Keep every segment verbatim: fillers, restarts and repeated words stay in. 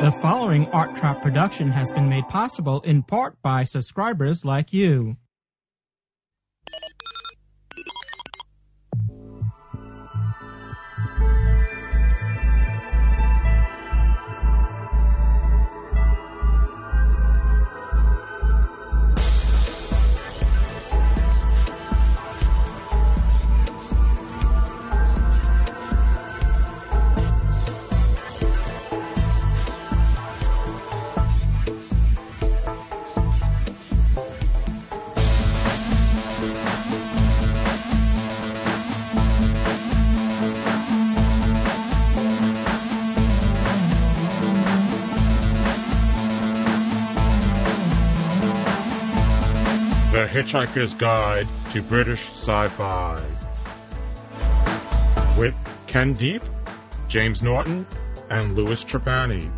The following ArtTrap production has been made possible in part by subscribers like you. The Hitchhiker's Guide to British Sci-Fi, with Ken Deep, James Norton, and Louis Trapani.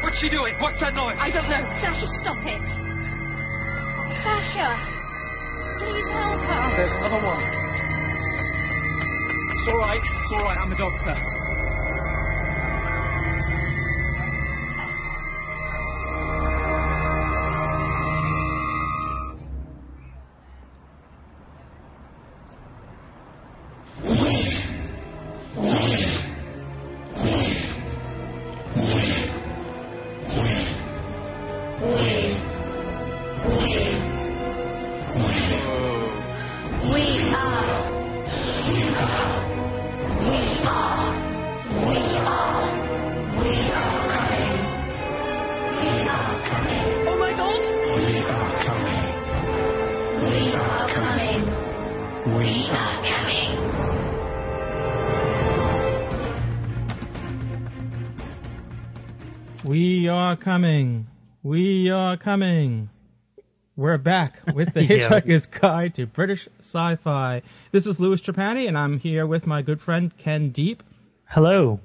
What's she doing? What's that noise? I don't know. Sasha, stop it. Sasha, please help her. There's another one. It's all right. It's all right. I'm a doctor. Coming. We are coming. We're back with the Hitchhiker's yeah. Guide to British Sci-Fi. This is Louis Trapani, and I'm here with my good friend Ken Deep. Hello.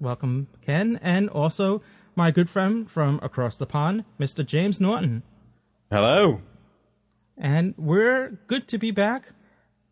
Welcome, Ken, and also my good friend from across the pond, Mister James Norton. Hello. And we're good to be back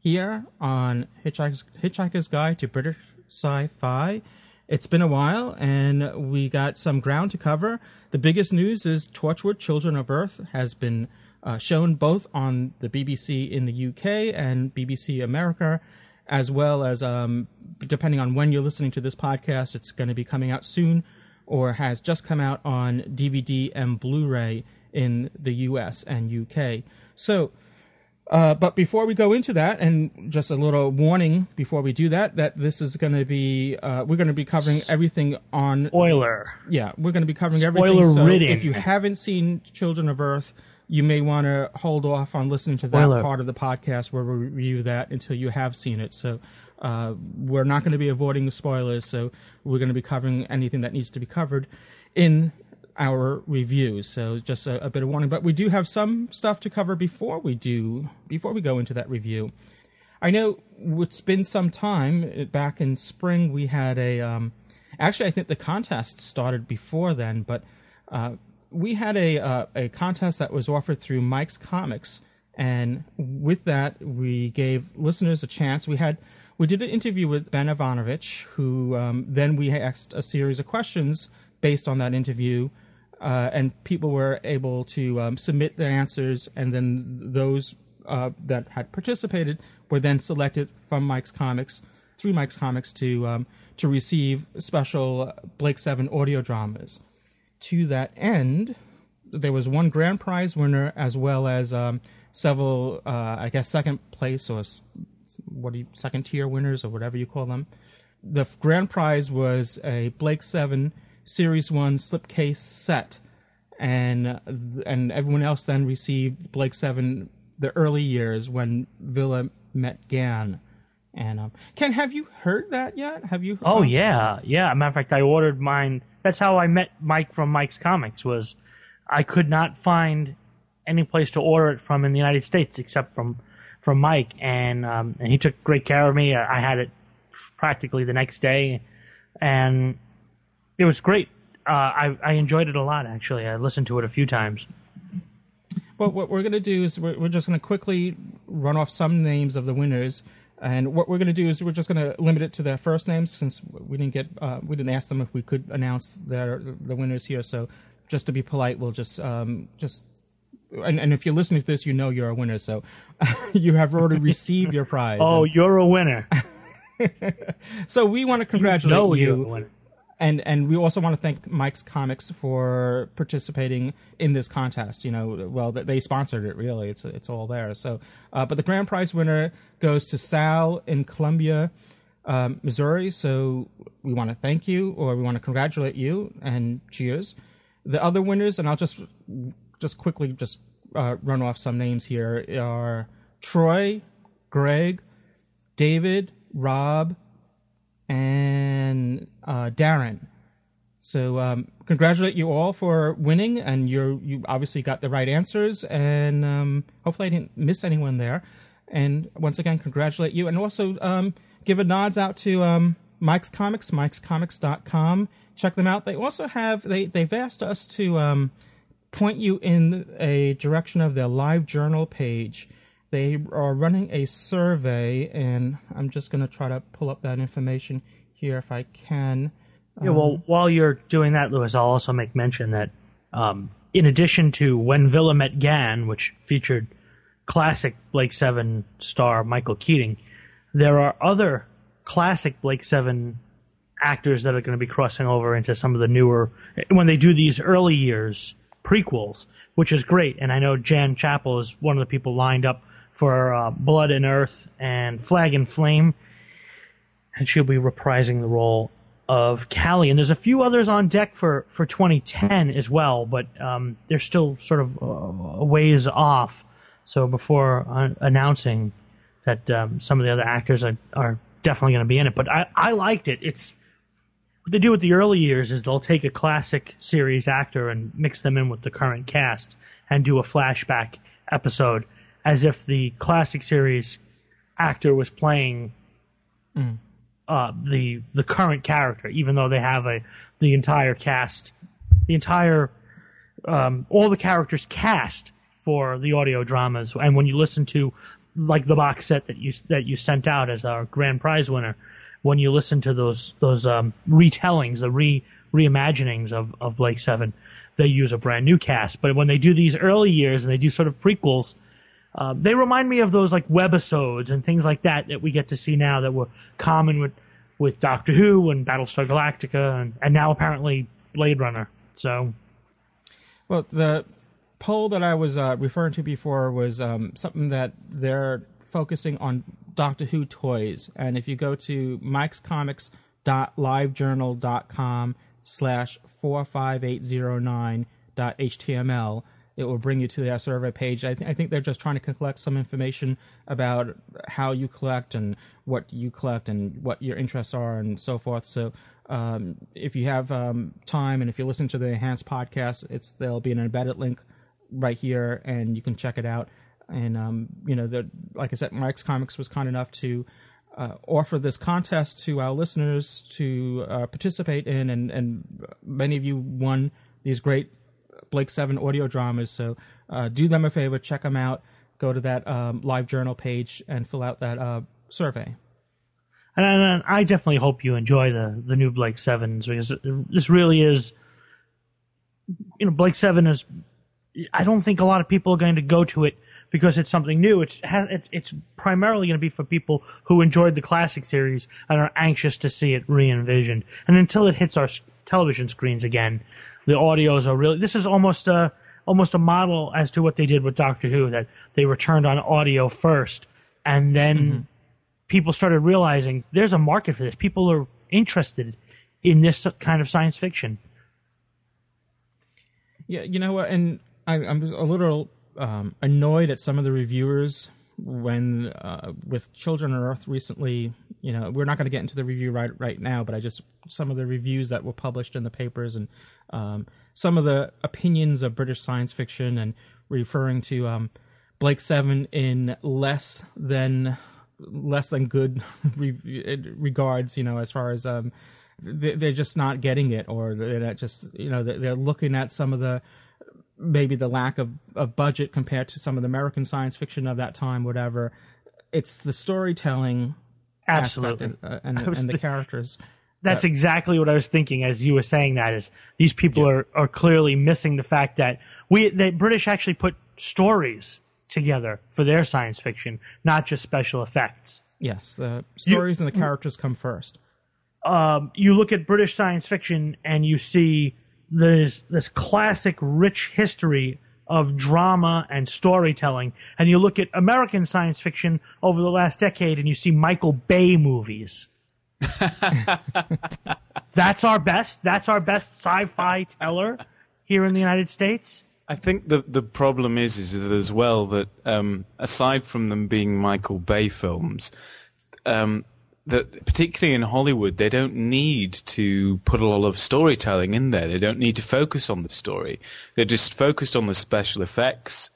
here on Hitchhiker's, Hitchhiker's Guide to British Sci-Fi. It's been a while, and we got some ground to cover. The biggest news is Torchwood, Children of Earth, has been uh, shown both on the B B C in the U K and B B C America, as well as, um, depending on when you're listening to this podcast, it's going to be coming out soon or has just come out on D V D and Blu-ray in the U S and U K. So, uh, but before we go into that, and just a little warning before we do that, that this is going to be, uh, we're going to be covering everything on... Spoiler. Yeah, we're going to be covering everything. Spoiler reading. So if you haven't seen Children of Earth, you may want to hold off on listening to that Spoiler. part of the podcast where we review that until you have seen it. So uh, we're not going to be avoiding spoilers, so we're going to be covering anything that needs to be covered in our review, so just a, a bit of warning. But we do have some stuff to cover before we do, before we go into that review. I know it's been some time. Back in spring, we had a, um, actually I think the contest started before then, but uh, we had a, uh, a contest that was offered through Mike's Comics, and with that, we gave listeners a chance. We had, we did an interview with Ben Ivanovich, who um, then we asked a series of questions based on that interview, uh, and people were able to um, submit their answers, and then those uh, that had participated were then selected from Mike's Comics, through Mike's Comics, to um, to receive special Blake Seven audio dramas. To that end, there was one grand prize winner, as well as um, several, uh, I guess, second place or what do you, second tier winners or whatever you call them. The grand prize was a Blake Seven Series One slipcase set, and and everyone else then received Blake Seven the early years when Villa met Gann. And um, Ken, have you heard that yet? Have you? Heard oh that? yeah, yeah. Matter of fact, I ordered mine. That's how I met Mike from Mike's Comics. Was I could not find any place to order it from in the United States except from from Mike, and um, and he took great care of me. I had it practically the next day, and it was great. Uh, I I enjoyed it a lot. Actually, I listened to it a few times. Well, what we're gonna do is we're we're just gonna quickly run off some names of the winners. And what we're going to do is we're just going to limit it to their first names, since we didn't get uh, we didn't ask them if we could announce their the winners here. So just to be polite, we'll just um, just and, and if you're listening to this, you know you're a winner. So you have already received your prize. Oh, and you're a winner. So we want to congratulate you. No, you're you. A winner. And and we also want to thank Mike's Comics for participating in this contest. You know, well, they sponsored it, really. It's it's all there. So, uh, but the grand prize winner goes to Sal in Columbia, um, Missouri. So we want to thank you, or we want to congratulate you, and cheers. The other winners, and I'll just just quickly just uh, run off some names here, are Troy, Greg, David, Rob, and uh, Darren. So um, congratulate you all for winning, and you you obviously got the right answers, and um, hopefully I didn't miss anyone there. And once again, congratulate you, and also um, give a nods out to um, Mike's Comics, mikes comics dot com. Check them out. They also have, they, they've asked us to um, point you in a direction of their live journal page. They are running a survey, and I'm just going to try to pull up that information here if I can. Um, yeah, well, while you're doing that, Louis, I'll also make mention that um, in addition to When Villa Met Gann, which featured classic Blake Seven star Michael Keating, there are other classic Blake Seven actors that are going to be crossing over into some of the newer, when they do these early years prequels, which is great. And I know Jan Chappell is one of the people lined up for uh, Blood and Earth and Flag and Flame, and she'll be reprising the role of Callie. And there's a few others on deck for, for twenty ten as well, but um, they're still sort of a ways off. So before uh, announcing that um, some of the other actors are, are definitely going to be in it, but I, I liked it. It's what they do with the early years is they'll take a classic series actor and mix them in with the current cast and do a flashback episode, as if the classic series actor was playing mm. uh, the the current character, even though they have a the entire cast, the entire um, all the characters cast for the audio dramas. And when you listen to, like, the box set that you that you sent out as our grand prize winner, when you listen to those those um, retellings, the re reimaginings of of Blake Seven, they use a brand new cast. But when they do these early years and they do sort of prequels, Uh, they remind me of those, like, webisodes and things like that that we get to see now that were common with, with Doctor Who and Battlestar Galactica and, and now apparently Blade Runner. So, well, the poll that I was uh, referring to before was um, something that they're focusing on Doctor Who toys. And if you go to mikes comics dot livejournal dot com slash four five eight zero nine dot h t m l, it will bring you to their survey page. I, th- I think they're just trying to collect some information about how you collect and what you collect and what your interests are and so forth. So um, if you have um, time and if you listen to the Enhanced podcast, it's there'll be an embedded link right here, and you can check it out. And, um, you know, the, like I said, Mike's Comics was kind enough to uh, offer this contest to our listeners to uh, participate in, and, and many of you won these great Blake Seven audio dramas, so uh, do them a favor, check them out, go to that um, live journal page and fill out that uh, survey. And, and I definitely hope you enjoy the, the new Blake Sevens, because this really is, you know, Blake Seven is, I don't think a lot of people are going to go to it because it's something new. It's, it's primarily going to be for people who enjoyed the classic series and are anxious to see it re-envisioned. And until it hits our television screens again, the audios are really, this is almost a, almost a model as to what they did with Doctor Who, that they returned on audio first and then people started realizing there's a market for this. People are interested in this kind of science fiction. Yeah, you know what? And I, I'm a little um, annoyed at some of the reviewers when uh, with Children of Earth recently. You know, we're not going to get into the review right right now, but I just some of the reviews that were published in the papers and um, some of the opinions of British science fiction and referring to um, Blake Seven in less than less than good regards. You know, as far as um, they're just not getting it, or they're not just you know they're looking at some of the maybe the lack of, of budget compared to some of the American science fiction of that time, whatever. It's the storytelling. Absolutely, and, uh, and, and the th- characters. That's uh, exactly what I was thinking as you were saying that. Is these people yeah. are, are clearly missing the fact that we the British actually put stories together for their science fiction, not just special effects. Yes, the stories you, and the characters come first. Um, you look at British science fiction and you see there's this classic rich history of drama and storytelling, and you look at American science fiction over the last decade and you see Michael Bay movies. That's our best. That's our best sci-fi teller here in the United States. I think the the problem is is that as well that um, aside from them being Michael Bay films, um, that particularly in Hollywood, they don't need to put a lot of storytelling in there. They don't need to focus on the story. They're just focused on the special effects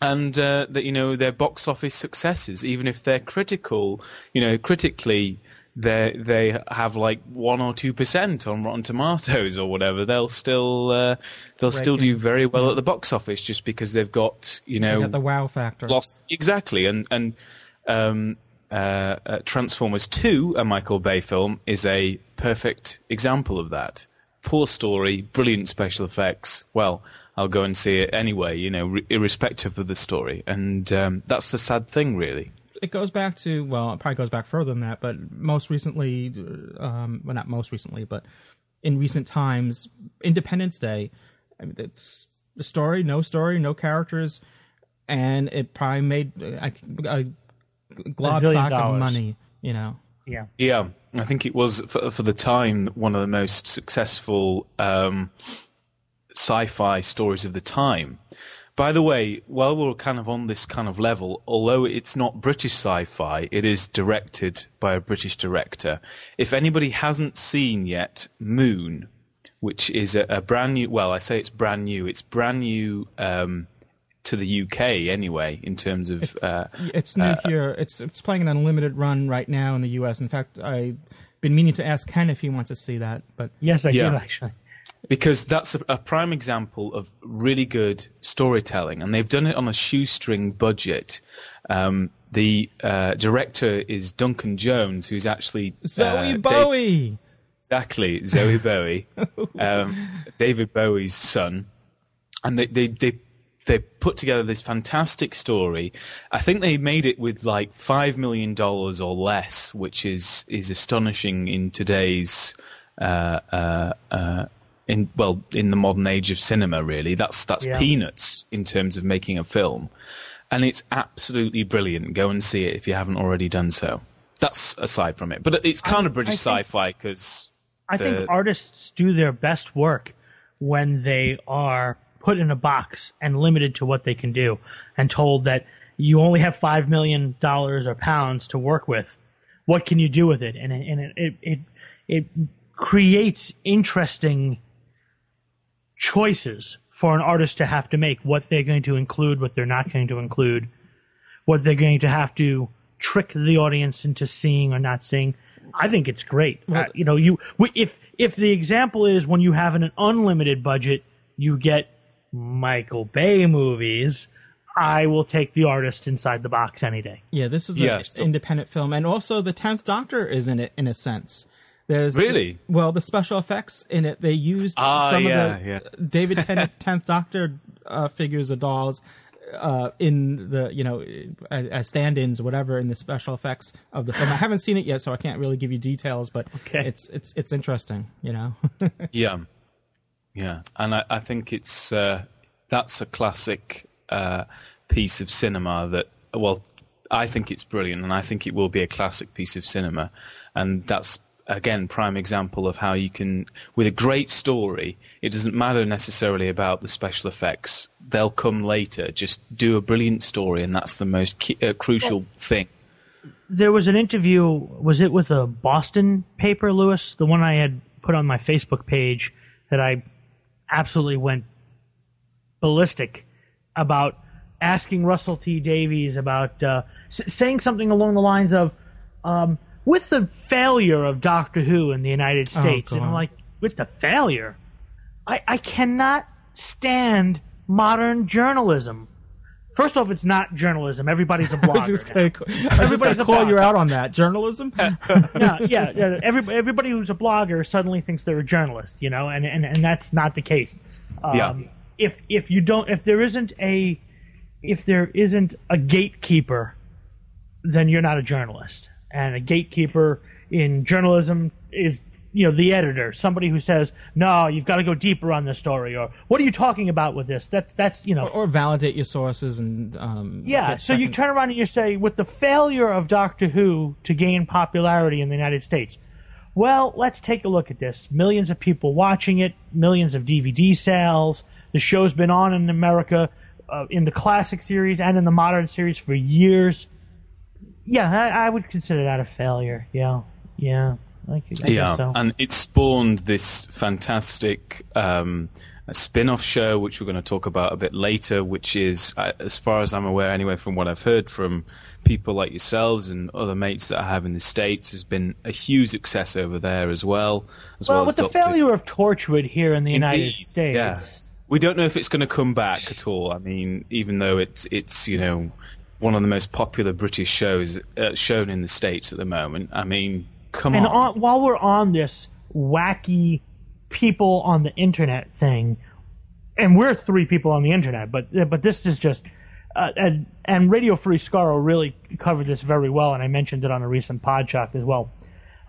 and uh, that you know their box office successes. Even if they're critical, you know, critically, they they have like one or two percent on Rotten Tomatoes or whatever. They'll still uh, they'll Reckon. still do very well at the box office just because they've got you know they got the wow factor. Lost exactly and and. Um, Uh, uh, Transformers two, a Michael Bay film, is a perfect example of that. Poor story, brilliant special effects. Well, I'll go and see it anyway, you know, r- irrespective of the story. And um, that's the sad thing, really. It goes back to, well, it probably goes back further than that, but most recently, um, well, not most recently, but in recent times, Independence Day, I mean, it's the story, no story, no characters, and it probably made... I, I, glob sock of money, you know. Yeah, yeah. I think it was for, for the time one of the most successful um, sci-fi stories of the time. By the way, while we're kind of on this kind of level, although it's not British sci-fi, it is directed by a British director. If anybody hasn't seen yet Moon, which is a, a brand new, well, I say it's brand new. It's brand new. Um, to the U K anyway, in terms of... It's, uh, it's new uh, here. It's it's playing an unlimited run right now in the U S. In fact, I've been meaning to ask Ken if he wants to see that. But Yes, I yeah. do, actually. Because that's a, a prime example of really good storytelling, and they've done it on a shoestring budget. Um, the uh, director is Duncan Jones, who's actually... Zoe uh, Bowie! David, exactly, Zoe Bowie. um, David Bowie's son. And they... they, they They put together this fantastic story. I think they made it with like five million dollars or less, which is, is astonishing in today's, uh, uh, uh, in well, in the modern age of cinema. Really, that's that's yeah. peanuts in terms of making a film, and it's absolutely brilliant. Go and see it if you haven't already done so. That's aside from it, but it's kind I, of British I sci-fi because I the, think artists do their best work when they are put in a box and limited to what they can do and told that you only have five million dollars or pounds to work with. What can you do with it? And, it, and it, it, it, it creates interesting choices for an artist to have to make, what they're going to include, what they're not going to include, what they're going to have to trick the audience into seeing or not seeing. I think it's great. Well, uh, you know, you, if, if the example is when you have an unlimited budget, you get Michael Bay movies, I will take the artist inside the box any day. Yeah, this is yeah, an so. independent film. And also the tenth Doctor is in it, in a sense. There's Really? The, well, the special effects in it, they used uh, some yeah, of the yeah. David Tennant tenth Doctor uh, figures or dolls uh, in the, you know, as, as stand-ins or whatever in the special effects of the film. I haven't seen it yet, so I can't really give you details, but okay. it's, it's, it's interesting, you know? yeah. Yeah, and I, I think it's uh, that's a classic uh, piece of cinema that, well, I think it's brilliant, and I think it will be a classic piece of cinema. And that's, again, prime example of how you can, with a great story, it doesn't matter necessarily about the special effects. They'll come later. Just do a brilliant story, and that's the most key, uh, crucial well, thing. There was an interview, was it with a Boston paper, Louis? The one I had put on my Facebook page that I absolutely went ballistic about, asking Russell T Davies about uh, s- saying something along the lines of, um, with the failure of Doctor Who in the United States, oh, and I'm like, with the failure? I, I cannot stand modern journalism. First off, it's not journalism. Everybody's a blogger. I was just going to call blogger. you out on that. Journalism? no, yeah, yeah. Every, everybody who's a blogger suddenly thinks they're a journalist, you know, and, and, and that's not the case. Um, yeah. If if you don't, if there isn't a, if there isn't a gatekeeper, then you're not a journalist. And a gatekeeper in journalism is, you know, the editor, somebody who says, no, you've got to go deeper on this story, or what are you talking about with this? That's, that's you know... Or, or validate your sources and... Um, yeah, so second... you turn around and you say, with the failure of Doctor Who to gain popularity in the United States, well, let's take a look at this. Millions of people watching it, millions of D V D sales, the show's been on in America, uh, in the classic series and in the modern series for years. Yeah, I, I would consider that a failure, yeah, yeah. I I yeah, so. And it spawned this fantastic um, spin-off show, which we're going to talk about a bit later, which is, as far as I'm aware anyway, from what I've heard from people like yourselves and other mates that I have in the States, has been a huge success over there as well. As well, well with as the Doctor... failure of Torchwood here in the Indeed, United States. Yeah. We don't know if it's going to come back at all. I mean, even though it's, it's you know, one of the most popular British shows uh, shown in the States at the moment, I mean... Come and on. On, while we're on this wacky people on the internet thing, and we're three people on the internet, but but this is just uh, and, and Radio Free Scaro really covered this very well, and I mentioned it on a recent Podshock as well.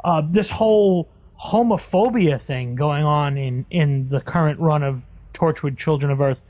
Uh, this whole homophobia thing going on in, in the current run of Torchwood, Children of Earth,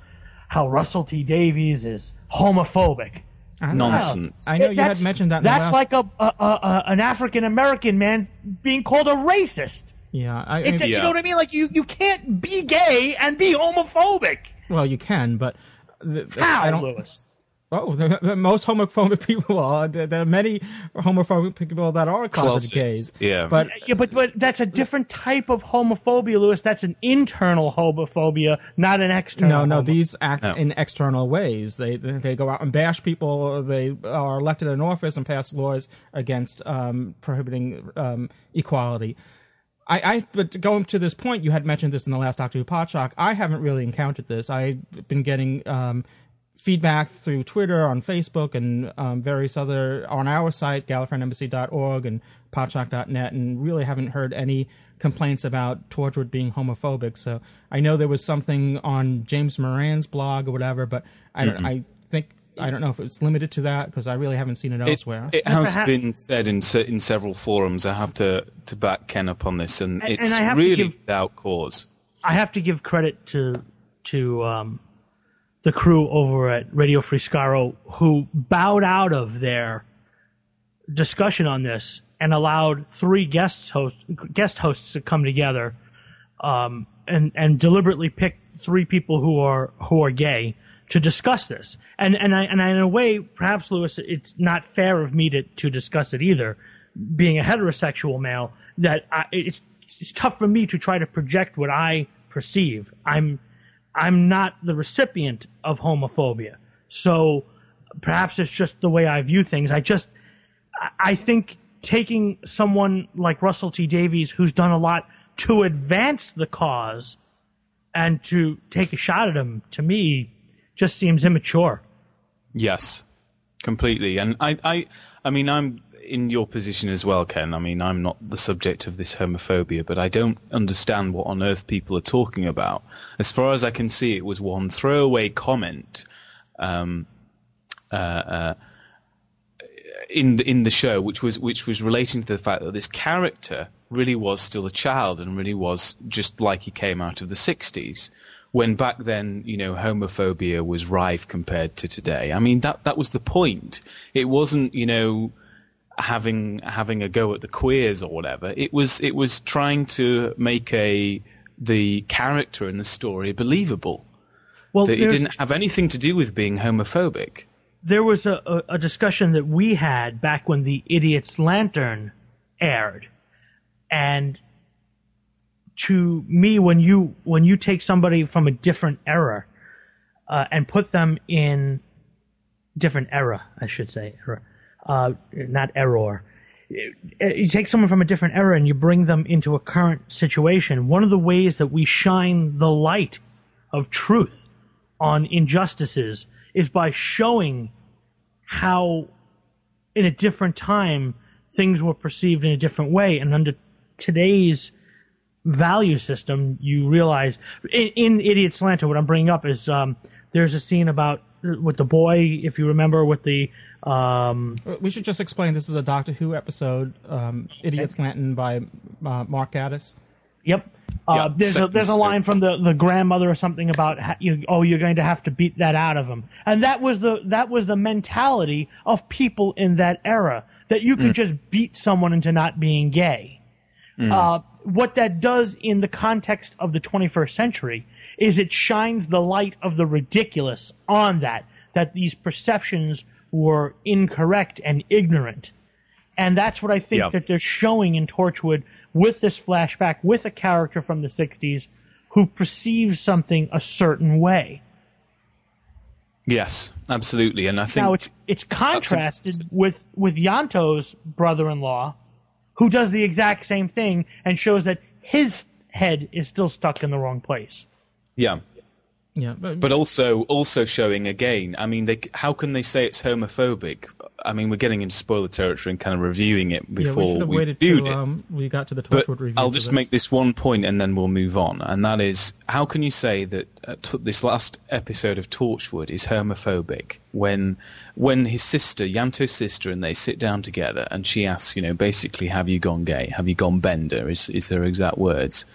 how Russell T Davies is homophobic. I Nonsense. Know. I know you that's, had mentioned that. In that's the last... like a, a, a an African American man being called a racist. Yeah, I, I it, yeah. You know what I mean. Like you, you can't be gay and be homophobic. Well, you can, but th- how, I don't... Louis? Oh, the, the most homophobic people are. There, there are many homophobic people that are closeted gays. Yeah, but yeah, but but that's a different type of homophobia, Louis. That's an internal homophobia, not an external. No, no, homo- these act no. in external ways. They they go out and bash people. They are elected in office and pass laws against um, prohibiting um, equality. I, I but going to this point, you had mentioned this in the last Doctor Who Podshock. I haven't really encountered this. I've been getting. Um, feedback through Twitter, on Facebook, and um, various other, on our site, Gallifreyan Embassy dot org and Podshock dot net, and really haven't heard any complaints about Torchwood being homophobic. So I know there was something on James Moran's blog or whatever, but I don't, mm-hmm. I think I don't know if it's limited to that because I really haven't seen it, it elsewhere. It has Perhaps. been said in in several forums. I have to, to back Ken up on this, and, and it's and really give, without cause. I have to give credit to to. Um, the crew over at Radio Free Scaro, who bowed out of their discussion on this and allowed three guest host, guest hosts to come together, um, and and deliberately picked three people who are who are gay to discuss this. And and I and I, in a way, perhaps Louis, it's not fair of me to, to discuss it either, being a heterosexual male. That I, it's it's tough for me to try to project what I perceive. I'm. I'm not the recipient of homophobia, so perhaps it's just the way I view things. I just, I think taking someone like Russell T Davies, who's done a lot to advance the cause, and to take a shot at him, to me, just seems immature. Yes, completely. And I, I, I mean, I'm in your position as well, Ken. I mean, I'm not the subject of this homophobia, but I don't understand what on earth people are talking about. As far as I can see, it was one throwaway comment um, uh, uh, in the, in the show, which was which was relating to the fact that this character really was still a child and really was just like he came out of the sixties, when back then, you know, homophobia was rife compared to today. I mean, that that was the point. It wasn't, you know, having having a go at the queers or whatever. It was it was trying to make a the character in the story believable. Well, that it didn't have anything to do with being homophobic. There was a, a, a discussion that we had back when the Idiot's Lantern aired, and to me, when you when you take somebody from a different era uh, and put them in different era, I should say, era, uh, not error. You take someone from a different era and you bring them into a current situation. One of the ways that we shine the light of truth on injustices is by showing how in a different time things were perceived in a different way. And under today's value system, you realize in, in Idiot's Lantern, what I'm bringing up is um, there's a scene about with the boy, if you remember, with the... Um, we should just explain this is a Doctor Who episode, um, Idiot's Lantern by uh, Mark Gatiss. Yep. Uh, yep. There's, a, there's a line from the, the grandmother or something about, how, you know, oh, you're going to have to beat that out of him. And that was the that was the mentality of people in that era, that you could mm. just beat someone into not being gay. Mm. Uh, what that does in the context of the twenty-first century is it shines the light of the ridiculous on that, that these perceptions were incorrect and ignorant. And that's what I think yep. that they're showing in Torchwood with this flashback, with a character from the sixties who perceives something a certain way. Yes, absolutely. And I think now it's it's contrasted with with Ianto's brother-in-law, who does the exact same thing and shows that his head is still stuck in the wrong place. Yeah. Yeah, but, but also also showing again. I mean, they, how can they say it's homophobic? I mean, we're getting into spoiler territory and kind of reviewing it before yeah, we, should have we waited till, it. Um, we got to the Torchwood review. I'll just this. make this one point and then we'll move on. And that is, how can you say that uh, t- this last episode of Torchwood is homophobic when when his sister, Ianto's sister, and they sit down together and she asks, you know, basically, have you gone gay? Have you gone bender? Is is their exact words?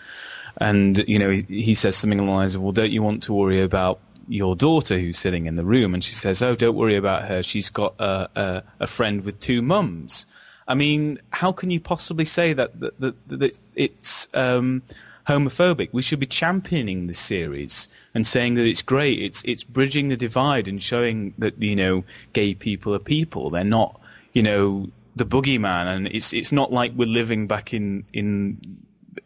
And, you know, he, he says something along the lines of, well, don't you want to worry about your daughter who's sitting in the room? And she says, oh, don't worry about her. She's got a, a, a friend with two mums. I mean, how can you possibly say that, that, that, that it's um, homophobic? We should be championing the series and saying that it's great. It's, it's bridging the divide and showing that, you know, gay people are people. They're not, you know, the boogeyman. And it's it's not like we're living back in... in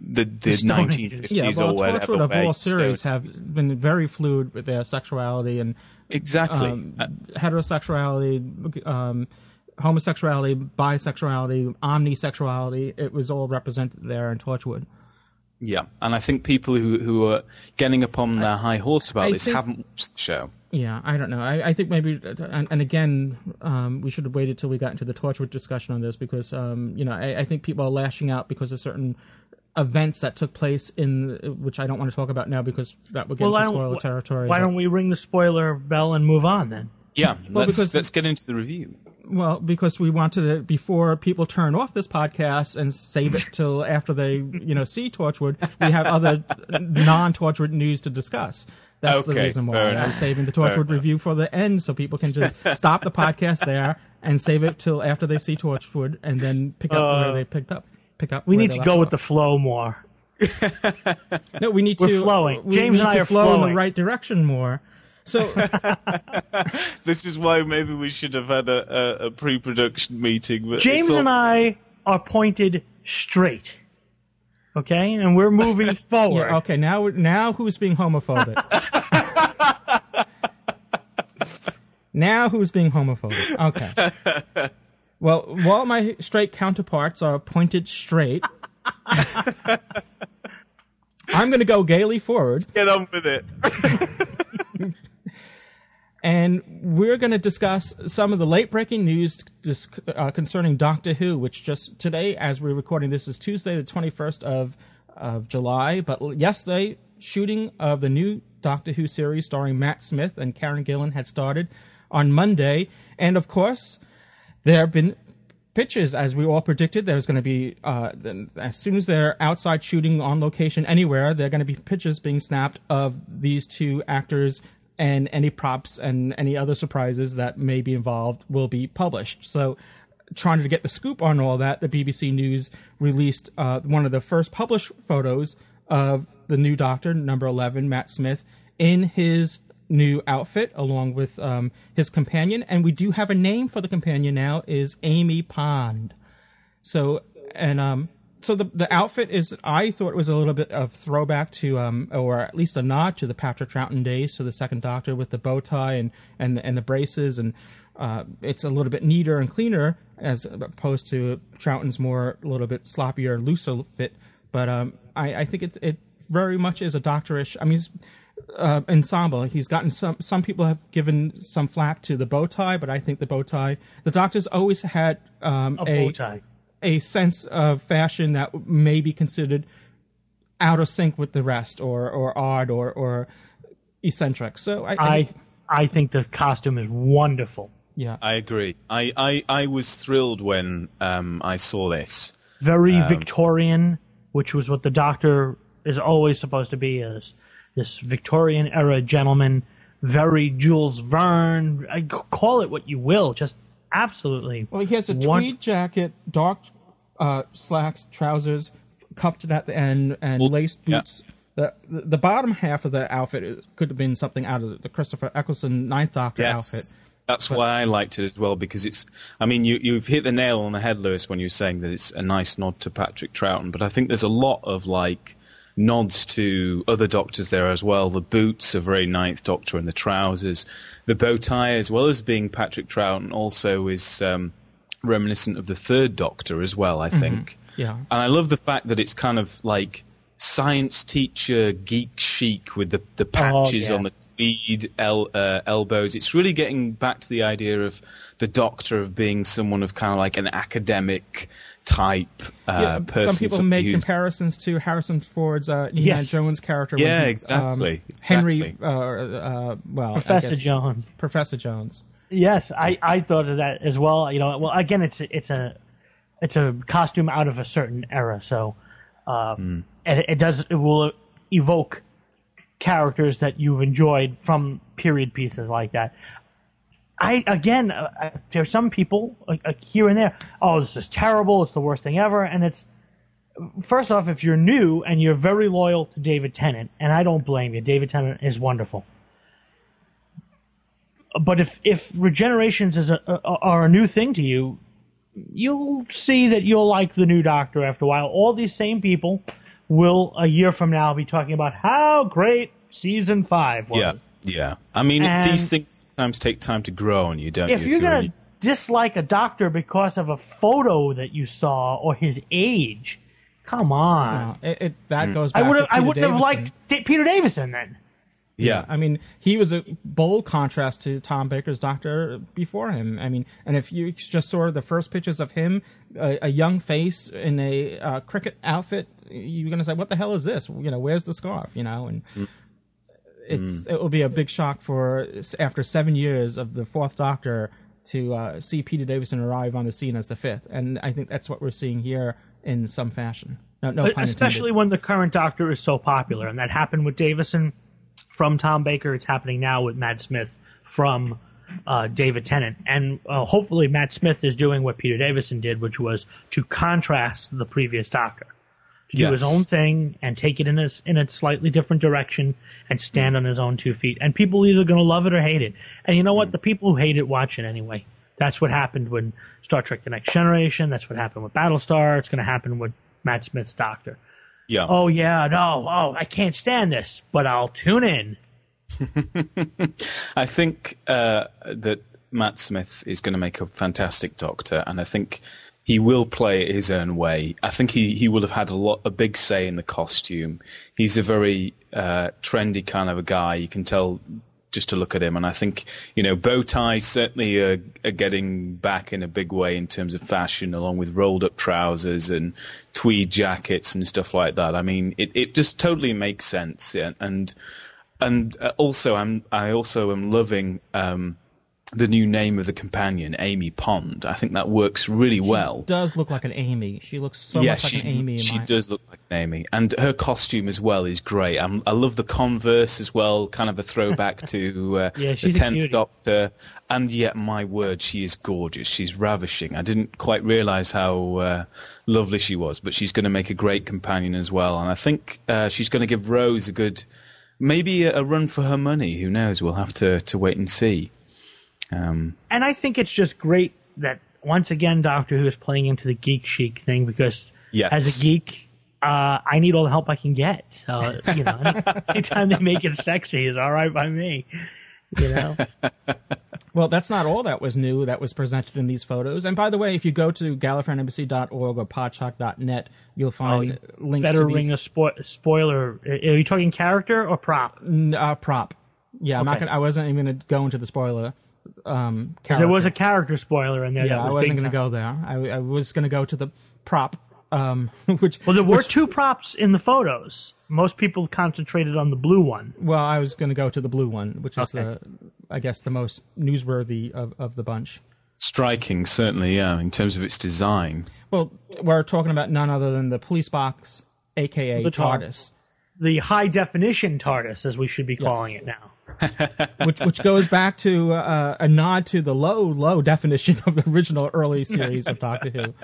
The, the, the nineteen fifties yeah, well, or whatever. The whole series have been very fluid with their sexuality and exactly um, uh, heterosexuality, um, homosexuality, bisexuality, omnisexuality. It was all represented there in Torchwood. Yeah, and I think people who, who are getting upon their I, high horse about I this think, haven't watched the show. Yeah, I don't know. I, I think maybe, and, and again, um, we should have waited till we got into the Torchwood discussion on this because, um, you know, I, I think people are lashing out because of certain events that took place in which I don't want to talk about now because that would get well, into spoiler territory. Why but... don't we ring the spoiler bell and move on then? Yeah, well, let's, because, let's get into the review. Well, because we want to before people turn off this podcast and save it till after they you know see Torchwood, we have other non-Torchwood news to discuss. That's okay, the reason why I'm saving the Torchwood review for the end, so people can just stop the podcast there and save it till after they see Torchwood and then pick up uh, where they picked up. Up we need to go off. with the flow more. No, we need We're to. We're flowing. We James and I are flow flowing in the right direction more. So this is why maybe we should have had a, a, a pre-production meeting. But James all... and I are pointed straight. Okay, and we're moving forward. Yeah, okay, now now who's being homophobic? Now who's being homophobic? Okay. Well, while my straight counterparts are pointed straight, I'm going to go gaily forward. Let's get on with it. And we're going to discuss some of the late-breaking news dis- uh, concerning Doctor Who, which just today, as we're recording, this is Tuesday, the twenty-first of, of July, but yesterday, shooting of the new Doctor Who series starring Matt Smith and Karen Gillan had started on Monday, and of course... There have been pitches, as we all predicted. There's going to be, uh, as soon as they're outside shooting on location anywhere, there are going to be pitches being snapped of these two actors, and any props and any other surprises that may be involved will be published. So trying to get the scoop on all that, the B B C News released uh, one of the first published photos of the new Doctor, number eleven, Matt Smith, in his new outfit along with um, his companion. And we do have a name for the companion now, is Amy Pond. So, and um, so the the outfit is, I thought it was a little bit of throwback to, um, or at least a nod to the Patrick Troughton days, to the second Doctor with the bow tie and, and, and the braces. And uh, it's a little bit neater and cleaner as opposed to Troughton's more, a little bit sloppier, looser fit. But um, I, I think it, it very much is a Doctor-ish, I mean, it's, Uh, ensemble. He's gotten some some people have given some flack to the bow tie, but I think the bow tie, the Doctor's always had um, a, a bow tie, a sense of fashion that may be considered out of sync with the rest, or or odd, or or eccentric. So I I, I think the costume is wonderful. Yeah, I agree. I I, I was thrilled when um, I saw this. Very um, Victorian, which was what the Doctor is always supposed to be, is this Victorian-era gentleman, very Jules Verne. I call it what you will, just absolutely. Well, he has a one- tweed jacket, dark uh, slacks, trousers, cuffed at the end, and well, laced boots. Yeah. The, the the bottom half of the outfit could have been something out of the Christopher Eccleston Ninth Doctor yes. outfit. That's but, why I liked it as well, because it's, I mean, you, you've hit the nail on the head, Lewis, when you're saying that it's a nice nod to Patrick Troughton, but I think there's a lot of, like, nods to other Doctors there as well. The boots are very Ninth Doctor, and the trousers. The bow tie, as well as being Patrick Troughton, also is um, reminiscent of the Third Doctor as well, I think. Mm-hmm. Yeah. And I love the fact that it's kind of like science teacher geek chic with the, the patches oh, yeah. on the tweed el- uh, elbows. It's really getting back to the idea of the Doctor of being someone of kind of like an academic type uh, yeah, person. Some people make who's... comparisons to Harrison Ford's uh, Indiana yes. Jones character. Yeah, he, exactly. Um, exactly. Henry, uh, uh, well, Professor I guess, Jones. Professor Jones. Yes, I, I thought of that as well. You know, well, again, it's it's a it's a costume out of a certain era, so uh, mm. it, it does it will evoke characters that you've enjoyed from period pieces like that. I again, uh, there's some people uh, uh, here and there, oh, this is terrible, it's the worst thing ever, and it's, first off, if you're new and you're very loyal to David Tennant, and I don't blame you, David Tennant is wonderful. But if, if regenerations is a, a, are a new thing to you, you'll see that you'll like the new Doctor after a while. All these same people will, a year from now, be talking about how great Season five was. Yeah, yeah. I mean, and these things sometimes take time to grow on you, don't if you? If you're going to dislike a Doctor because of a photo that you saw or his age, come on. Yeah, it, it, that mm. goes back I to Peter I wouldn't Davison. have liked D- Peter Davison then. Yeah. yeah. I mean, he was a bold contrast to Tom Baker's Doctor before him. I mean, and if you just saw the first pictures of him, a, a young face in a uh, cricket outfit, you're going to say, what the hell is this? You know, where's the scarf? You know, and... Mm. It's, it will be a big shock for, after seven years of the Fourth Doctor, to uh, see Peter Davison arrive on the scene as the Fifth. And I think that's what we're seeing here in some fashion. No, no pun especially intended. When the current Doctor is so popular. And that happened with Davison from Tom Baker. It's happening now with Matt Smith from uh, David Tennant. And uh, hopefully Matt Smith is doing what Peter Davison did, which was to contrast the previous Doctor. Do yes. his own thing and take it in a, in a slightly different direction and stand on his own two feet. And people are either going to love it or hate it. And you know what? The people who hate it watch it anyway. That's what happened when Star Trek The Next Generation. That's what happened with Battlestar. It's going to happen with Matt Smith's Doctor. Yeah. Oh, yeah, no. Oh, I can't stand this, but I'll tune in. I think uh, that Matt Smith is going to make a fantastic Doctor. And I think... he will play it his own way. I think he, he will have had a lot a big say in the costume. He's a very uh, trendy kind of a guy. You can tell just to look at him. And I think, you know, bow ties certainly are, are getting back in a big way in terms of fashion, along with rolled up trousers and tweed jackets and stuff like that. I mean, it, it just totally makes sense. Yeah? And and also, I'm I also am loving um, the new name of the companion, Amy Pond. I think that works really she well. She does look like an Amy. She looks so yeah, much she, like an Amy. In she my... does look like an Amy. And her costume as well is great. I'm, I love the Converse as well, kind of a throwback to uh, yeah, the tenth Doctor. And yet, my word, she is gorgeous. She's ravishing. I didn't quite realise how uh, lovely she was, but she's going to make a great companion as well. And I think uh, she's going to give Rose a good, maybe a, a run for her money. Who knows? We'll have to, to wait and see. Um, and I think it's just great that, once again, Doctor Who is playing into the geek chic thing because, yes. as a geek, uh, I need all the help I can get. So, you know, anytime they make it sexy is all right by me, you know? Well, that's not all that was new that was presented in these photos. And by the way, if you go to Gallifreyan Embassy dot org or Podshock dot net, you'll find oh, you links better to these. Ring a spo- spoiler. Are you talking character or prop? Uh, prop. Yeah, okay. I'm not gonna, I wasn't even going to go into the spoiler. Um, there was a character spoiler in there. Yeah, that was I wasn't going to go there. I, I was going to go to the prop. Um, which well, there were which, two props in the photos. Most people concentrated on the blue one. Well, I was going to go to the blue one, which is okay. the, I guess, the most newsworthy of, of the bunch. Striking, certainly, yeah, in terms of its design. Well, we're talking about none other than the police box, aka the TARDIS. Tar- the high definition TARDIS, as we should be calling yes. it now. which which goes back to uh, a nod to the low, low definition of the original early series of Doctor Who.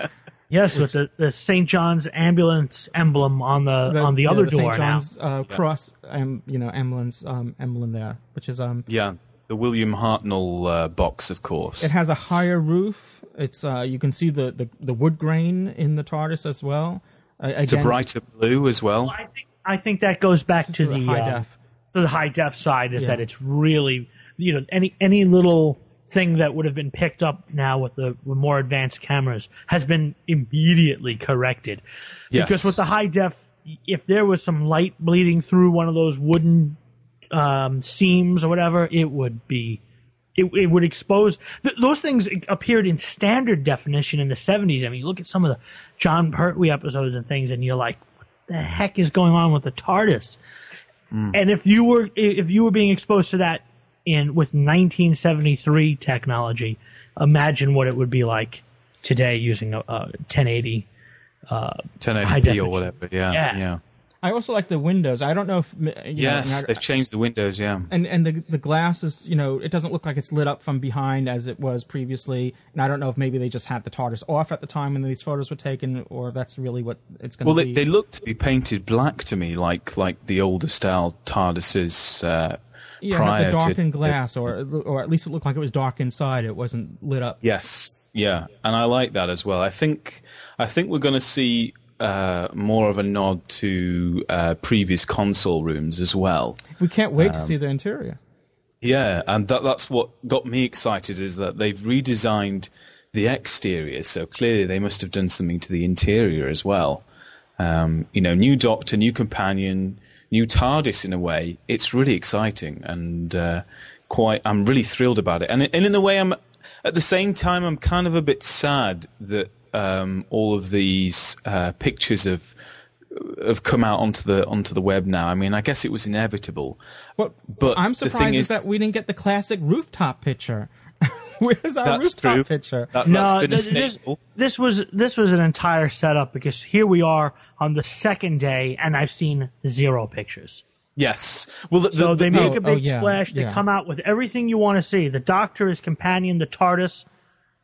Yes, which, with the, the Saint John's ambulance emblem on the, the on the yeah, other the door Saint John's, now. Uh, yeah. Cross, um, you know, ambulance um, emblem there, which is um yeah, the William Hartnell uh, box, of course. It has a higher roof. It's uh, you can see the, the, the wood grain in the TARDIS as well. Uh, again, it's a brighter blue as well. well I think I think that goes back to, to the, the high uh, def. So the high def side is yeah. that it's really, you know, any any little thing that would have been picked up now with the with more advanced cameras has been immediately corrected. Yes. Because with the high def, if there was some light bleeding through one of those wooden um, seams or whatever, it would be, it, it would expose. Th- those things appeared in standard definition in the seventies. I mean, you look at some of the John Pertwee episodes and things, and you're like, what the heck is going on with the TARDIS? Mm. And if you were if you were being exposed to that in with nineteen seventy-three technology, imagine what it would be like today using a, a ten eighty uh, ten eighty p or whatever. Yeah, yeah, yeah. I also like the windows. I don't know if you yes, know, they've changed the windows. Yeah, and and the the glass is, you know, it doesn't look like it's lit up from behind as it was previously. And I don't know if maybe they just had the TARDIS off at the time when these photos were taken, or if that's really what it's going to well, be. Well, they, they look to be painted black to me, like like the older style TARDISes. Uh, yeah, prior the darkened to glass, the, or or at least it looked like it was dark inside. It wasn't lit up. Yes, yeah, and I like that as well. I think I think we're going to see. Uh, more of a nod to uh, previous console rooms as well. We can't wait um, to see the interior. Yeah, and that, that's what got me excited, is that they've redesigned the exterior, so clearly they must have done something to the interior as well. Um, you know, new Doctor, new companion, new TARDIS in a way. It's really exciting, and uh, quite. I'm really thrilled about it. And, and in a way, I'm at the same time, I'm kind of a bit sad that Um, all of these uh, pictures have have come out onto the onto the web now. I mean, I guess it was inevitable. Well, but I'm surprised the thing is that we didn't get the classic rooftop picture. Where's our that's rooftop true. picture? That, no, that's this, this was this was an entire setup, because here we are on the second day, and I've seen zero pictures. Yes. Well, the, so the, they make oh, a big oh, yeah, splash. They yeah. come out with everything you want to see: the Doctor, his companion, the TARDIS.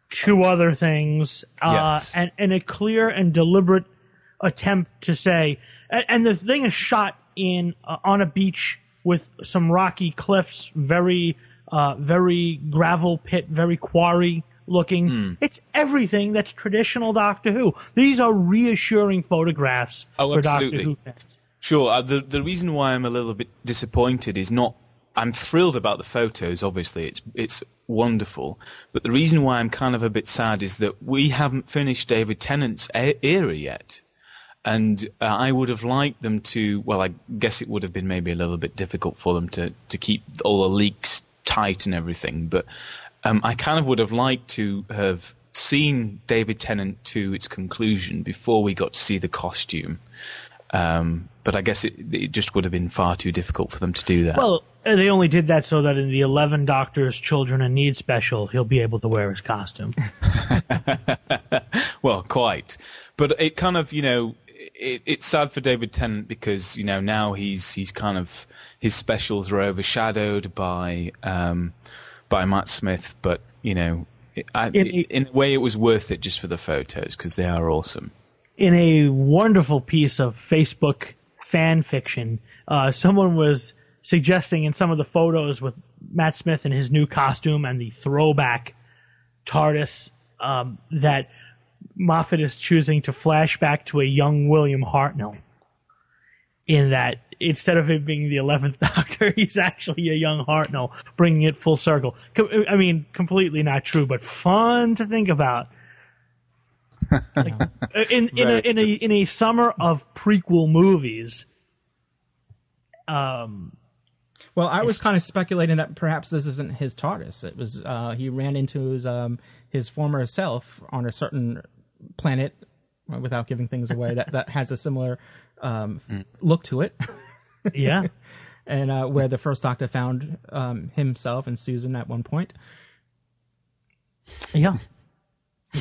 Two other things, uh, yes. and, and a clear and deliberate attempt to say, and, and the thing is shot in uh, on a beach with some rocky cliffs, very, uh, very gravel pit, very quarry looking. Mm. It's everything that's traditional Doctor Who. These are reassuring photographs oh, for absolutely. Doctor Who fans. Sure. Uh, the the reason why I'm a little bit disappointed is not. I'm thrilled about the photos, obviously. It's it's wonderful. But the reason why I'm kind of a bit sad is that we haven't finished David Tennant's era yet. And uh, I would have liked them to... Well, I guess it would have been maybe a little bit difficult for them to, to keep all the leaks tight and everything. But um, I kind of would have liked to have seen David Tennant to its conclusion before we got to see the costume. Um, but I guess it, it just would have been far too difficult for them to do that. Well, they only did that so that in the eleven Doctors, Children in Need special, he'll be able to wear his costume. Well, quite. But it kind of, you know, it, it's sad for David Tennant because, you know, now he's he's kind of, his specials were overshadowed by um, by Matt Smith. But, you know, it, I, in, it, in a way it was worth it just for the photos because they are awesome. In a wonderful piece of Facebook fan fiction, uh, someone was suggesting in some of the photos with Matt Smith in his new costume and the throwback TARDIS um, that Moffat is choosing to flash back to a young William Hartnell, in that instead of him being the eleventh Doctor, he's actually a young Hartnell, bringing it full circle. I mean, completely not true, but fun to think about. Like, in in a, in a in a summer of prequel movies, um, well, I was kind of speculating that perhaps this isn't his TARDIS. It was uh, he ran into his um his former self on a certain planet, without giving things away, that that has a similar um mm. look to it. Yeah, and uh, where the first Doctor found um himself and Susan at one point. Yeah.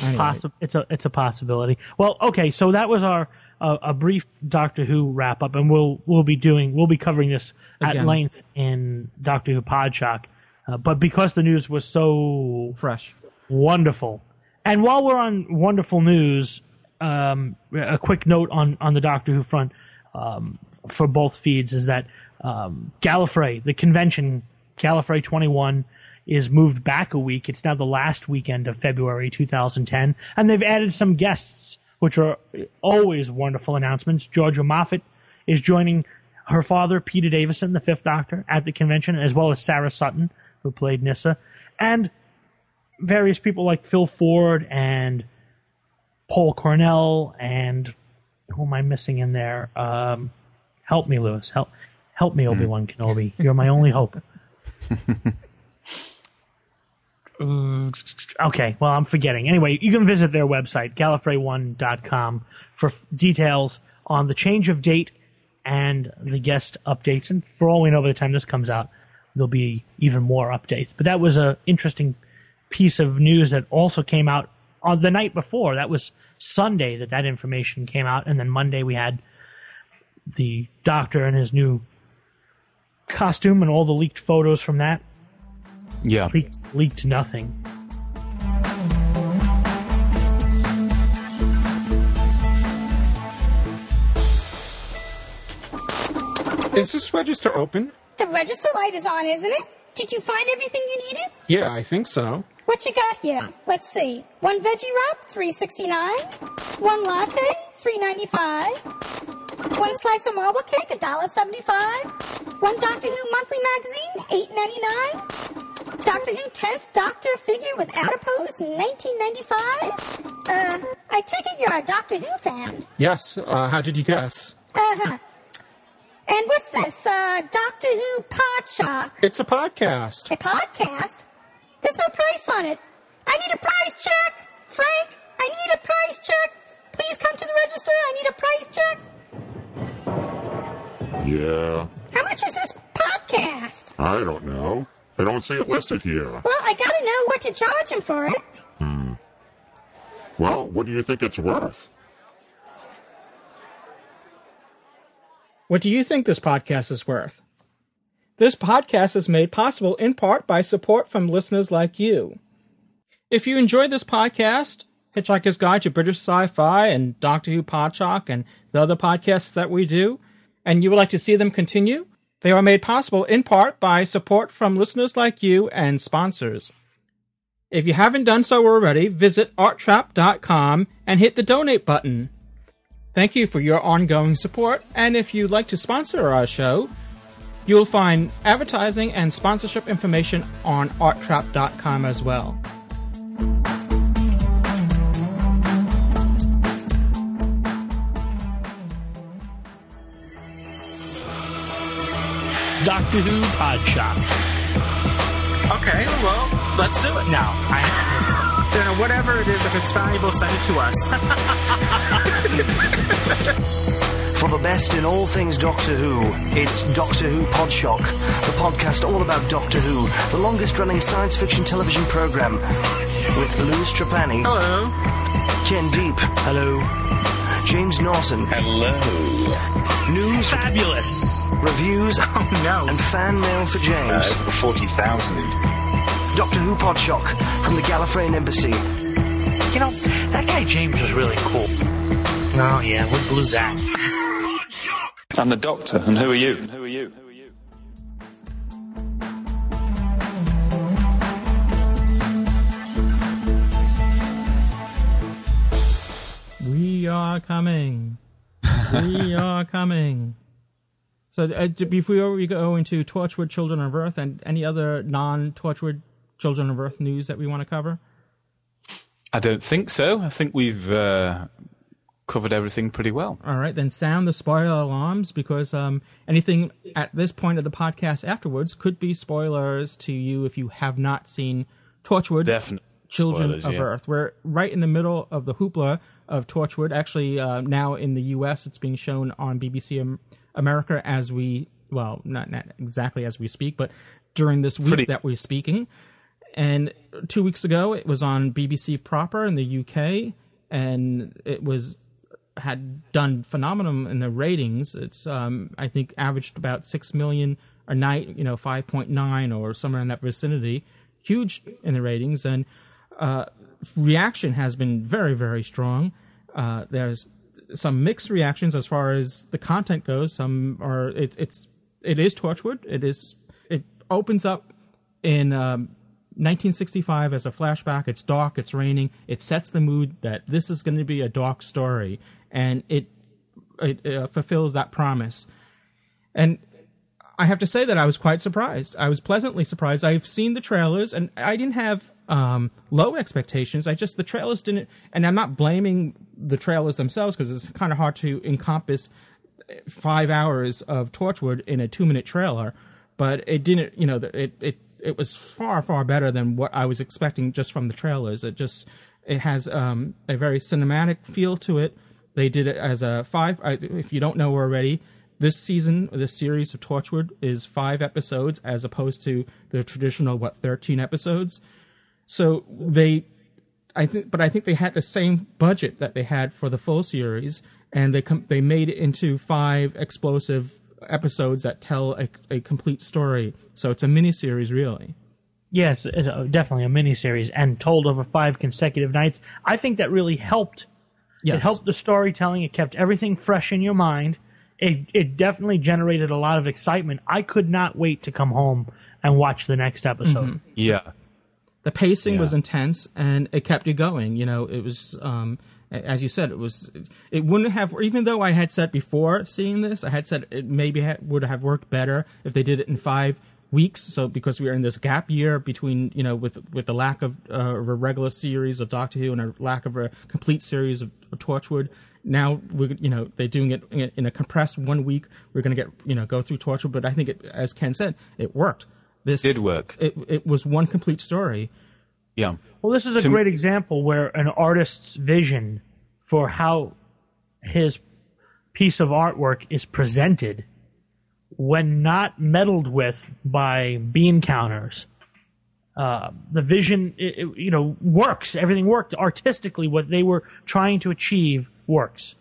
Anyway. Possi- it's a it's a possibility. Well, okay, so that was our uh, a brief Doctor Who wrap up, and we'll we'll be doing we'll be covering this Again. at length in Doctor Who Podshock. Uh, but because the news was so fresh, wonderful, and while we're on wonderful news, um, a quick note on, on the Doctor Who front um, for both feeds is that um, Gallifrey, the convention, Gallifrey twenty-one. Is moved back a week. It's now the last weekend of February two thousand ten, and they've added some guests, which are always wonderful announcements. Georgia Moffat is joining her father, Peter Davison, the fifth Doctor, at the convention, as well as Sarah Sutton, who played Nyssa, and various people like Phil Ford and Paul Cornell, and who am I missing in there? Um, help me, Lewis. Help, help me, Obi-Wan Kenobi. You're my only hope. Okay, well, I'm forgetting. Anyway, you can visit their website, Gallifrey one dot com, for f- details on the change of date and the guest updates. And for all we know, by the time this comes out, there'll be even more updates. But that was an interesting piece of news that also came out on the night before. That was Sunday that that information came out. And then Monday we had the Doctor in his new costume and all the leaked photos from that. Yeah. Leaked, leaked nothing. Is this register open? The register light is on, isn't it? Did you find everything you needed? Yeah, I think so. What you got here? Let's see. One veggie wrap, three dollars and sixty-nine cents. One latte, three dollars and ninety-five cents. One slice of marble cake, one dollar and seventy-five cents. One Doctor Who monthly magazine, eight dollars and ninety-nine cents. Doctor Who tenth Doctor figure with adipose, nineteen ninety-five. Uh, I take it you're a Doctor Who fan. Yes. Uh, how did you guess? Uh-huh. And what's this? Uh, Doctor Who Podshock. It's a podcast. A podcast? There's no price on it. I need a price check. Frank, I need a price check. Please come to the register. I need a price check. Yeah. How much is this podcast? I don't know. I don't see it listed here. Well, I gotta know what to charge him for it. Hmm. Well, what do you think it's worth? What do you think this podcast is worth? This podcast is made possible in part by support from listeners like you. If you enjoy this podcast, Hitchhiker's Guide to British Sci-Fi and Doctor Who Podshock and the other podcasts that we do, and you would like to see them continue, they are made possible in part by support from listeners like you and sponsors. If you haven't done so already, visit art trap dot com and hit the donate button. Thank you for your ongoing support, and if you'd like to sponsor our show, you'll find advertising and sponsorship information on art trap dot com as well. Doctor Who Podshock. Okay, well, let's do it now. I you know, whatever it is, if it's valuable, send it to us. For the best in all things Doctor Who, it's Doctor Who Podshock, the podcast all about Doctor Who, the longest-running science fiction television programme, with Louis Trapani. Hello. Ken Deep. Hello. James Norton. Hello. News. Fabulous. Reviews. Oh, no. And fan mail for James. Uh, over forty thousand. Doctor Who Podshock, from the Gallifreyan Embassy. You know, that guy James was really cool. Oh, yeah, we blew that. I'm the Doctor, and who are you? And who are you? Who are you? We are coming. We are coming. So uh, before we go into Torchwood Children of Earth and any other non-Torchwood Children of Earth news that we want to cover? I don't think so. I think we've... Uh... covered everything pretty well. All right, then sound the spoiler alarms, because um, anything at this point of the podcast afterwards could be spoilers to you if you have not seen Torchwood. Definite Children spoilers, of yeah. Earth. We're right in the middle of the hoopla of Torchwood. Actually, uh, now in the U S, it's being shown on B B C America as we, well, not, not exactly as we speak, but during this week pretty- that we're speaking. And two weeks ago, it was on B B C proper in the U K, and it was... had done phenomenal in the ratings. It's um I think averaged about six million a night, you know, five point nine or somewhere in that vicinity. Huge in the ratings, and uh reaction has been very, very strong. Uh there's some mixed reactions as far as the content goes. Some are it, it's it is Torchwood. It is it opens up in um nineteen sixty-five as a flashback. It's dark, it's raining, it sets the mood that this is going to be a dark story, and it it uh, fulfills that promise. And I have to say that I was quite surprised. I was pleasantly surprised. I've seen the trailers, and I didn't have um, low expectations. I just, the trailers didn't, and I'm not blaming the trailers themselves, because it's kind of hard to encompass five hours of Torchwood in a two-minute trailer, but it didn't, you know, it it It was far, far better than what I was expecting just from the trailers. It just, it has um, a very cinematic feel to it. They did it as a five, if you don't know already, this season, this series of Torchwood is five episodes as opposed to the traditional, what, thirteen episodes. So they, I think, but I think they had the same budget that they had for the full series, and they com- they made it into five explosive episodes that tell a, a complete story. So it's a miniseries, really. Yes, it's a, definitely a miniseries, and told over five consecutive nights. I think that really helped. Yes. It helped the storytelling. It kept everything fresh in your mind. It it definitely generated a lot of excitement. I could not wait to come home and watch the next episode. Mm-hmm. Yeah. The pacing yeah. was intense, and it kept you going. You know, it was... Um, as you said, it was. It wouldn't have, even though I had said before seeing this, I had said it maybe ha- would have worked better if they did it in five weeks. So because we are in this gap year between, you know, with with the lack of, uh, of a regular series of Doctor Who and a lack of a complete series of, of Torchwood. Now we, you know, they're doing it in a compressed one week. We're going to get, you know, go through Torchwood, but I think it, as Ken said, it worked. This did work. It it was one complete story. Yeah. Well, this is a to great me- example where an artist's vision for how his piece of artwork is presented, when not meddled with by bean counters, uh, the vision, it, it, you know, works. Everything worked artistically. What they were trying to achieve works.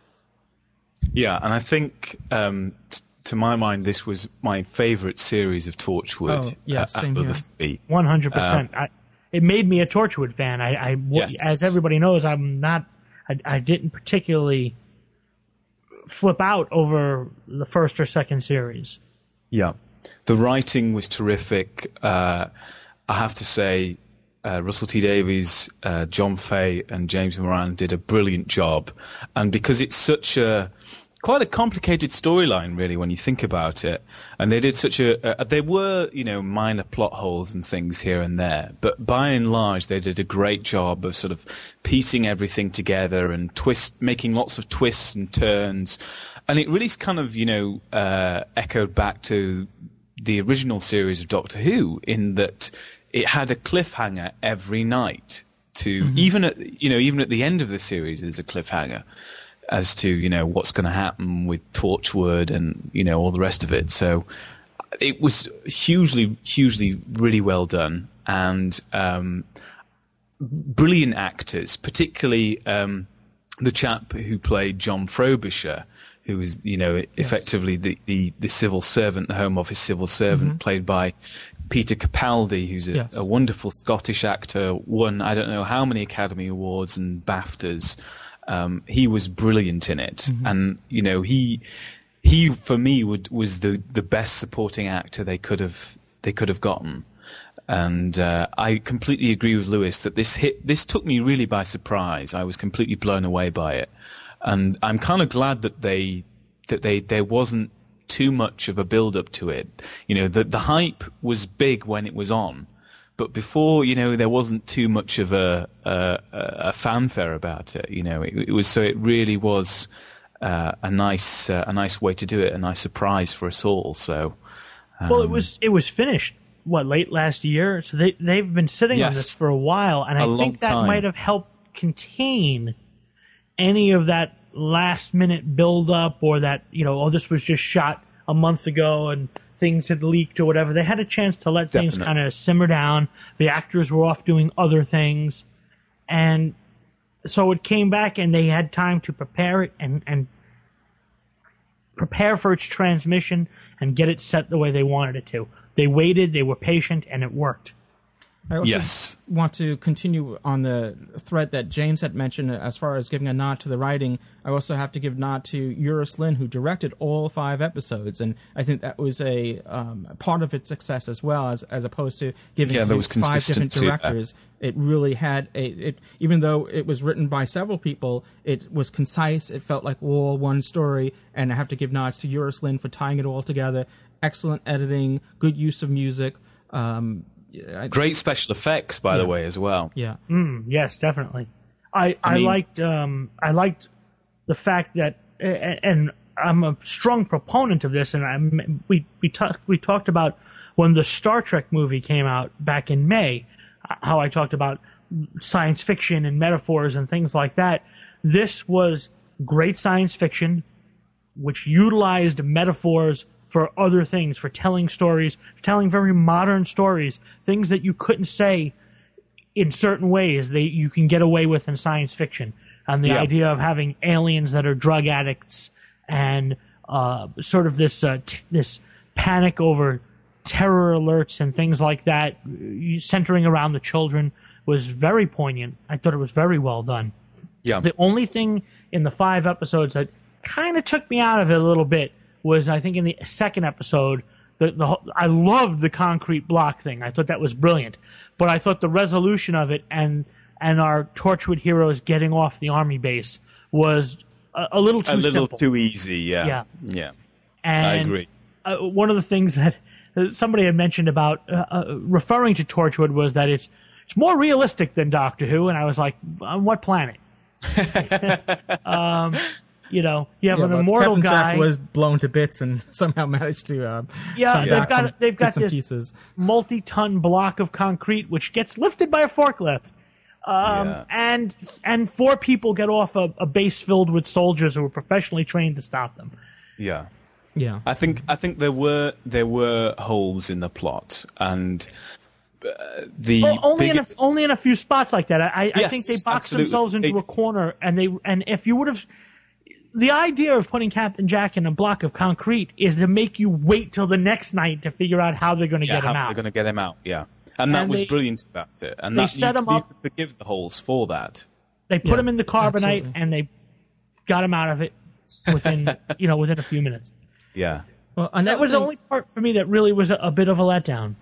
Yeah, and I think, um, t- to my mind, this was my favorite series of Torchwood. Oh, yeah, uh, same here. Three. one hundred percent. Um, I, It made me a Torchwood fan. I, I yes. As everybody knows, I'm not. I, I didn't particularly flip out over the first or second series. Yeah, the writing was terrific. Uh, I have to say, uh, Russell T Davies, uh, John Fay, and James Moran did a brilliant job. And because it's such a quite a complicated storyline, really, when you think about it. And they did such a... Uh, there were, you know, minor plot holes and things here and there, but by and large, they did a great job of sort of piecing everything together and twist, making lots of twists and turns. And it really kind of, you know, uh, echoed back to the original series of Doctor Who, in that it had a cliffhanger every night to... Mm-hmm. Even at, you know, even at the end of the series, there's a cliffhanger. as to, you know, what's going to happen with Torchwood and, you know, all the rest of it. So it was hugely, hugely really well done, and um, brilliant actors, particularly um, the chap who played John Frobisher, who was, you know, yes. effectively the, the, the civil servant, the Home Office civil servant, mm-hmm. played by Peter Capaldi, who's a, yes. a wonderful Scottish actor, won I don't know how many Academy Awards and BAFTAs. Um, he was brilliant in it. Mm-hmm. And, you know, he he for me would, was the, the best supporting actor they could have they could have gotten. And uh, I completely agree with Louis that this hit this took me really by surprise. I was completely blown away by it. And I'm kind of glad that they that they there wasn't too much of a build up to it. You know, the the hype was big when it was on, but before, you know, there wasn't too much of a a, a fanfare about it. You know, it, it was so it really was uh, a nice uh, a nice way to do it, a nice surprise for us all. So, um, well, it was it was finished what late last year, so they they've been sitting yes, on this for a while, and I think that time. might have helped contain any of that last minute build up or that, you know, oh, this was just shot a month ago and things had leaked or whatever. They had a chance to let Definitely. things kind of simmer down. The actors were off doing other things. And so it came back and they had time to prepare it and, and prepare for its transmission and get it set the way they wanted it to. They waited, they were patient, and it worked. I also yes. want to continue on the thread that James had mentioned as far as giving a nod to the writing. I also have to give a nod to Uris Lin, who directed all five episodes, and I think that was a um, part of its success as well, as as opposed to giving yeah, to five different directors. Yeah. It really had a it, even though it was written by several people, it was concise. It felt like all one story, and I have to give nods to Uris Lin for tying it all together. Excellent editing, good use of music. Um, Great special effects, by yeah. the way, as well. Yeah. Mm, yes, definitely. I, I, I mean, liked um, I liked the fact that, and I'm a strong proponent of this, and I'm, we we talked we talked about when the Star Trek movie came out back in May, how I talked about science fiction and metaphors and things like that. This was great science fiction, which utilized metaphors for other things, for telling stories, for telling very modern stories, things that you couldn't say in certain ways that you can get away with in science fiction. And the yeah. idea of having aliens that are drug addicts and uh, sort of this uh, t- this panic over terror alerts and things like that, centering around the children, was very poignant. I thought it was very well done. Yeah. The only thing in the five episodes that kind of took me out of it a little bit was, I think, in the second episode, the, the whole, I loved the concrete block thing. I thought that was brilliant. But I thought the resolution of it and and our Torchwood heroes getting off the army base was a, a little too simple. A little simple. too easy, yeah. Yeah. yeah. And I agree. Uh, one of the things that somebody had mentioned about uh, uh, referring to Torchwood was that it's it's more realistic than Doctor Who. And I was like, on what planet? um You know, you have yeah, an immortal Captain guy. Captain Jack was blown to bits and somehow managed to. Uh, yeah, they've got they've got this pieces. multi-ton block of concrete which gets lifted by a forklift, um, yeah. and and four people get off a, a base filled with soldiers who were professionally trained to stop them. Yeah, yeah. I think I think there were there were holes in the plot, and uh, the well, only biggest... in a, only in a few spots like that. I, yes, I think they boxed absolutely. themselves into they... a corner, and they and if you would have. The idea of putting Captain Jack in a block of concrete is to make you wait till the next night to figure out how they're going to yeah, get him out. They're going to get him out, yeah. And that and was they, brilliant about it. And they that, set you, him you up. Forgive the holes for that. They put yeah, him in the carbonite absolutely. and they got him out of it within you know within a few minutes. Yeah. Well, and that was thing, the only part for me that really was a, a bit of a letdown.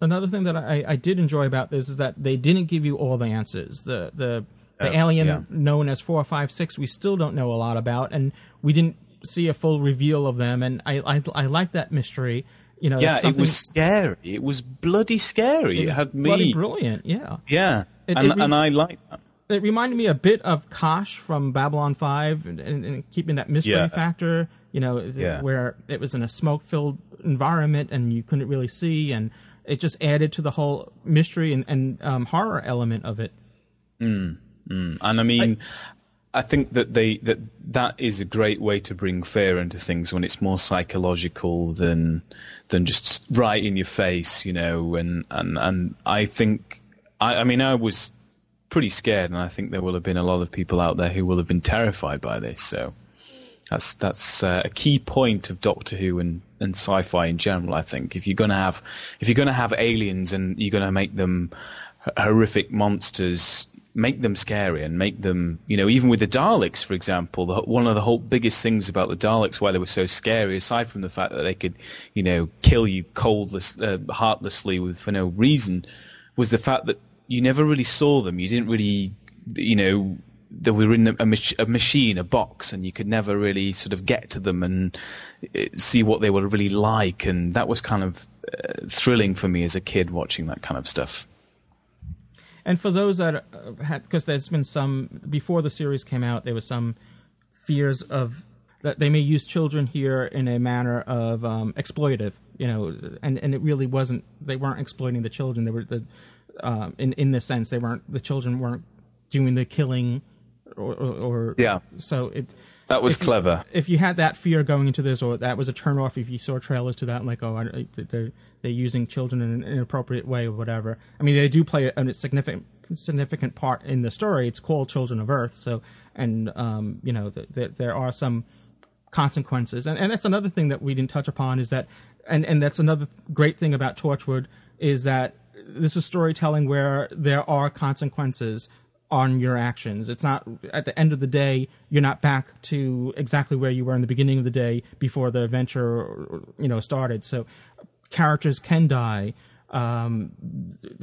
Another thing that I, I did enjoy about this is that they didn't give you all the answers. The the The alien uh, yeah. known as four five six, we still don't know a lot about, and we didn't see a full reveal of them. And I, I, I like that mystery. You know, yeah, it was scary. It was bloody scary. It, it had me bloody brilliant. Yeah, yeah, it, and, it re- and I like that. It reminded me a bit of Kosh from Babylon Five, and, and, and keeping that mystery yeah. factor. You know, yeah. where it was in a smoke-filled environment and you couldn't really see, and it just added to the whole mystery and, and um, horror element of it. Mm. Mm. And I mean, I think that they that that is a great way to bring fear into things when it's more psychological than than just right in your face, you know. And and, and I think I, I mean I was pretty scared, and I think there will have been a lot of people out there who will have been terrified by this. So that's that's uh, a key point of Doctor Who and, and sci-fi in general. I think if you're gonna have if you're gonna have aliens and you're gonna make them horrific monsters, make them scary and make them, you know, even with the Daleks, for example, the, one of the whole biggest things about the Daleks, why they were so scary, aside from the fact that they could, you know, kill you coldless, uh, heartlessly with for no reason, was the fact that you never really saw them. You didn't really, you know, they were in a, a, mach- a machine, a box, and you could never really sort of get to them and uh, see what they were really like. And that was kind of uh, thrilling for me as a kid watching that kind of stuff. And for those that had, because there's been some, before the series came out, there was some fears of that they may use children here in a manner of um, exploitive, you know, and, and it really wasn't, they weren't exploiting the children. They were, the, um, in, in this sense, they weren't, the children weren't doing the killing or, or, or yeah. So it, that was if clever. You, if you had that fear going into this, or that was a turnoff, if you saw trailers to that, like, oh, I, they're, they're using children in an inappropriate way or whatever. I mean, they do play a, a significant significant part in the story. It's called Children of Earth, so and um, you know, the, the, there are some consequences, and and that's another thing that we didn't touch upon is that, and and that's another great thing about Torchwood is that this is storytelling where there are consequences on your actions. It's not, at the end of the day, you're not back to exactly where you were in the beginning of the day before the adventure, you know, started. So characters can die. Um,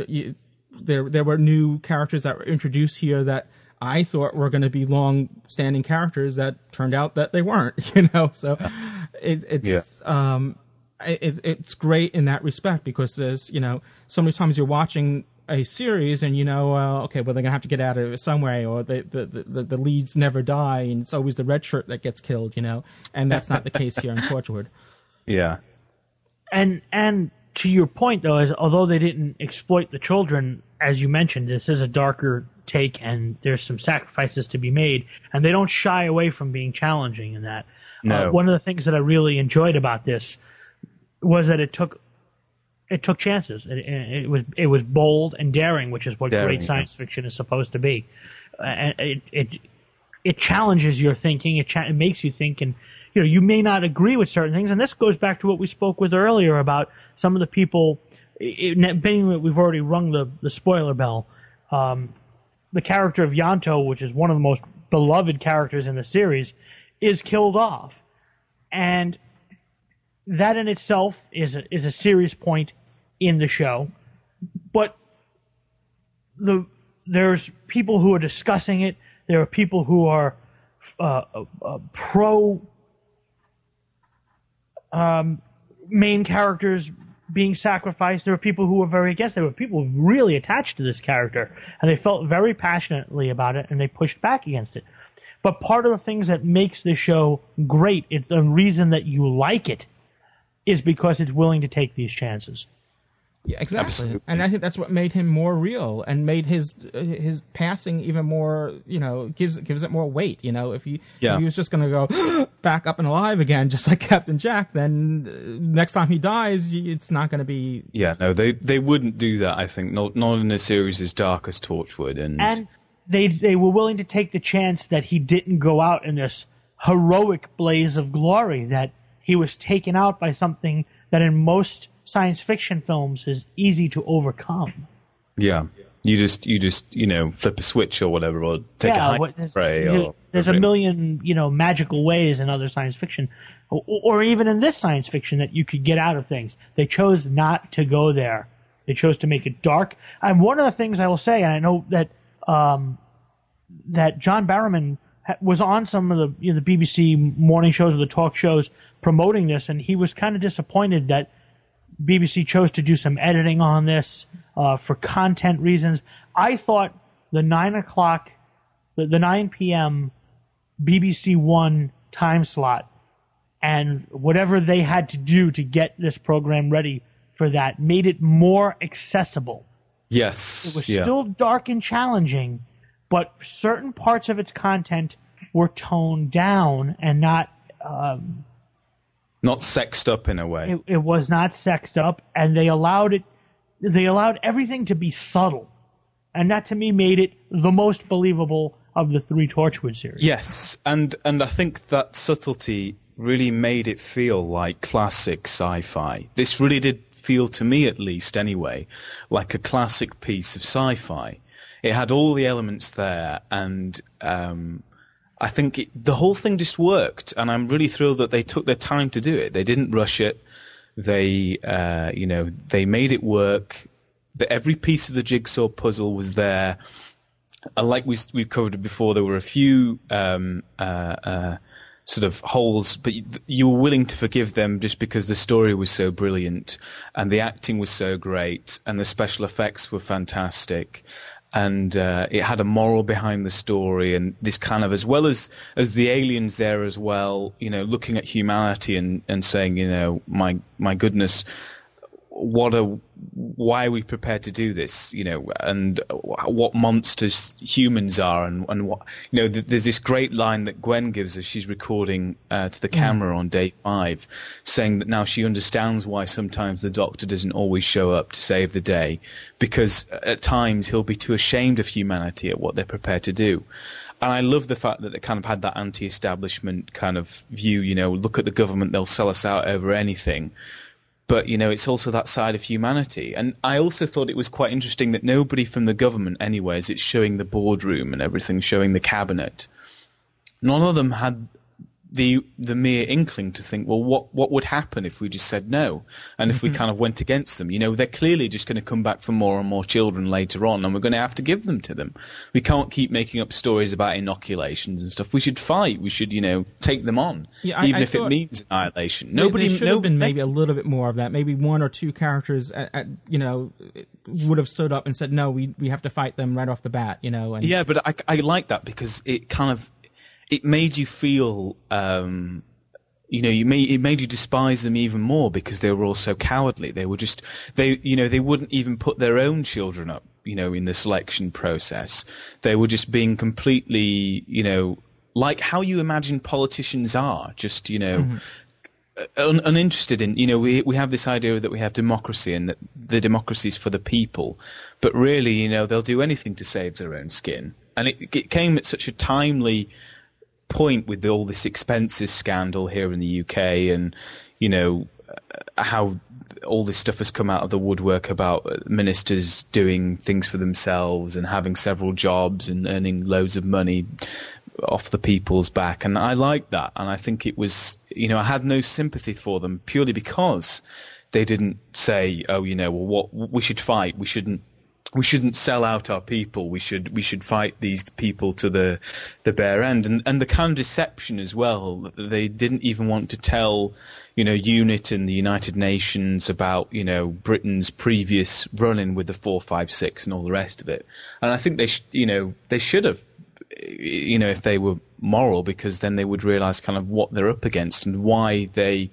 you, there, there were new characters that were introduced here that I thought were going to be long-standing characters that turned out that they weren't. You know, so it, it's yeah. um, it, it's great in that respect because there's, you know, so many times you're watching a series and you know, uh, okay, well, they're gonna have to get out of it some way, or the, the the the leads never die, and it's always the red shirt that gets killed, you know, and that's not the case here in Torchwood. Yeah, and and to your point though, is although they didn't exploit the children, as you mentioned, this is a darker take, and there's some sacrifices to be made, and they don't shy away from being challenging in that. No. Uh, one of the things that I really enjoyed about this was that it took. It took chances. It, it was it was bold and daring, which is what daring, great science fiction is supposed to be. And it it, it challenges your thinking. It, cha- it makes you think, and you know you may not agree with certain things. And this goes back to what we spoke with earlier about some of the people. It, being we've already rung the, the spoiler bell. Um, the character of Ianto, which is one of the most beloved characters in the series, is killed off, and that in itself is a, is a serious point in the show, but the there's people who are discussing it. There are people who are uh, uh, pro um, main characters being sacrificed. There are people who are very against. There were people really attached to this character, and they felt very passionately about it, and they pushed back against it. But part of the things that makes this show great, it, the reason that you like it, is because it's willing to take these chances. Yeah, exactly. Absolutely. And I think that's what made him more real and made his his passing even more, you know, gives it gives it more weight. You know, if he, yeah. if he was just going to go back up and alive again, just like Captain Jack, then next time he dies, it's not going to be... Yeah, no, they, they wouldn't do that, I think, not, not in a series as dark as Torchwood. And, and they they were willing to take the chance that he didn't go out in this heroic blaze of glory, that he was taken out by something that in most science fiction films is easy to overcome. Yeah. You just, you just, you know, flip a switch or whatever, or take yeah, a high spray. There's, or there's a million, you know, magical ways in other science fiction, or, or even in this science fiction, that you could get out of things. They chose not to go there. They chose to make it dark. And one of the things I will say, and I know that um, that John Barrowman was on some of the, you know, the B B C morning shows or the talk shows promoting this, and he was kind of disappointed that B B C chose to do some editing on this uh, for content reasons. I thought the nine o'clock, the, the nine p m. B B C One time slot, and whatever they had to do to get this program ready for that, made it more accessible. Yes, it was yeah. still dark and challenging, but certain parts of its content were toned down and not um, not sexed up in a way. It, it was not sexed up, and they allowed it. They allowed everything to be subtle, and that to me made it the most believable of the three Torchwood series. Yes, and and I think that subtlety really made it feel like classic sci-fi. This really did feel, to me at least anyway, like a classic piece of sci-fi. It had all the elements there, and um, I think it, the whole thing just worked, and I'm really thrilled that they took their time to do it. They didn't rush it. They, uh, you know, they made it work. The, every piece of the jigsaw puzzle was there. And like we, we covered before, there were a few um, uh, uh, sort of holes, but you, you were willing to forgive them just because the story was so brilliant, and the acting was so great, and the special effects were fantastic. And uh, it had a moral behind the story, and this kind of, as well as as the aliens there as well, you know, looking at humanity and, and saying, you know, my my goodness, what a why are we prepared to do this, you know, and what monsters humans are, and, and what, you know, th- there's this great line that Gwen gives as she's recording uh, to the camera on day five, saying that now she understands why sometimes the Doctor doesn't always show up to save the day, because at times he'll be too ashamed of humanity at what they're prepared to do. And I love the fact that they kind of had that anti-establishment kind of view, you know, look at the government, they'll sell us out over anything. But, you know, it's also that side of humanity. And I also thought it was quite interesting that nobody from the government anyways, it's showing the boardroom and everything, showing the cabinet. None of them had the the mere inkling to think, well, what, what would happen if we just said no? And if mm-hmm. we kind of went against them, you know, they're clearly just going to come back for more and more children later on, and we're going to have to give them to them. We can't keep making up stories about inoculations and stuff. We should fight. We should, you know, take them on, yeah, I, even I if it means annihilation. Nobody, there should nobody, have been maybe a little bit more of that. Maybe one or two characters, at, at, you know, would have stood up and said, no, we we have to fight them right off the bat, you know. And... Yeah, but I, I like that because it kind of, it made you feel, um, you know, you made, it made you despise them even more because they were all so cowardly. They were just, they, you know, they wouldn't even put their own children up, you know, in the selection process. They were just being completely, you know, like how you imagine politicians are, just, you know, mm-hmm. Un- uninterested in, you know, we we have this idea that we have democracy and that the democracy is for the people, but really, you know, they'll do anything to save their own skin. And it, it came at such a timely point with all this expenses scandal here in the U K, and you know how all this stuff has come out of the woodwork about ministers doing things for themselves and having several jobs and earning loads of money off the people's back. And I like that, and I think it was, you know, I had no sympathy for them purely because they didn't say, oh, you know, well, what we should fight, we shouldn't We shouldn't sell out our people. We should we should fight these people to the the bare end, and and the kind of deception as well. They didn't even want to tell, you know, UNIT and the United Nations about, you know, Britain's previous run-in with the four five six and all the rest of it. And I think they sh- you know they should have, you know, if they were moral, because then they would realise kind of what they're up against and why they.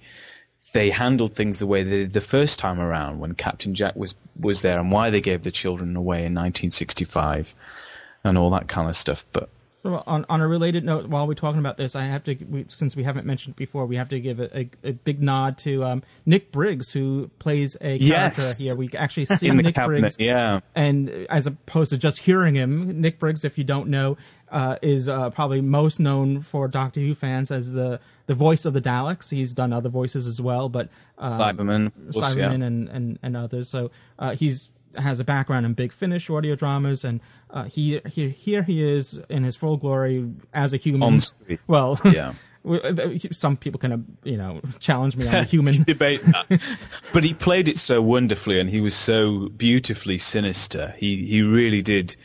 They handled things the way they did the first time around when Captain Jack was, was there, and why they gave the children away in nineteen sixty-five and all that kind of stuff. But well, on, on a related note, while we're talking about this, I have to, we, since we haven't mentioned it before, we have to give a, a, a big nod to um, Nick Briggs, who plays a character yes. here. We actually see in Nick cabinet, Briggs, yeah. And as opposed to just hearing him, Nick Briggs, if you don't know, uh, is uh, probably most known for Doctor Who fans as the the voice of the Daleks. He's done other voices as well, but uh, Cyberman, Cyberman, yeah. and, and and others. So uh, he's has a background in Big Finish audio dramas, and uh, he, he here he is in his full glory as a human. Honestly. Well, yeah. Some people can, you know, challenge me on a human debate that. But he played it so wonderfully, and he was so beautifully sinister. He he really did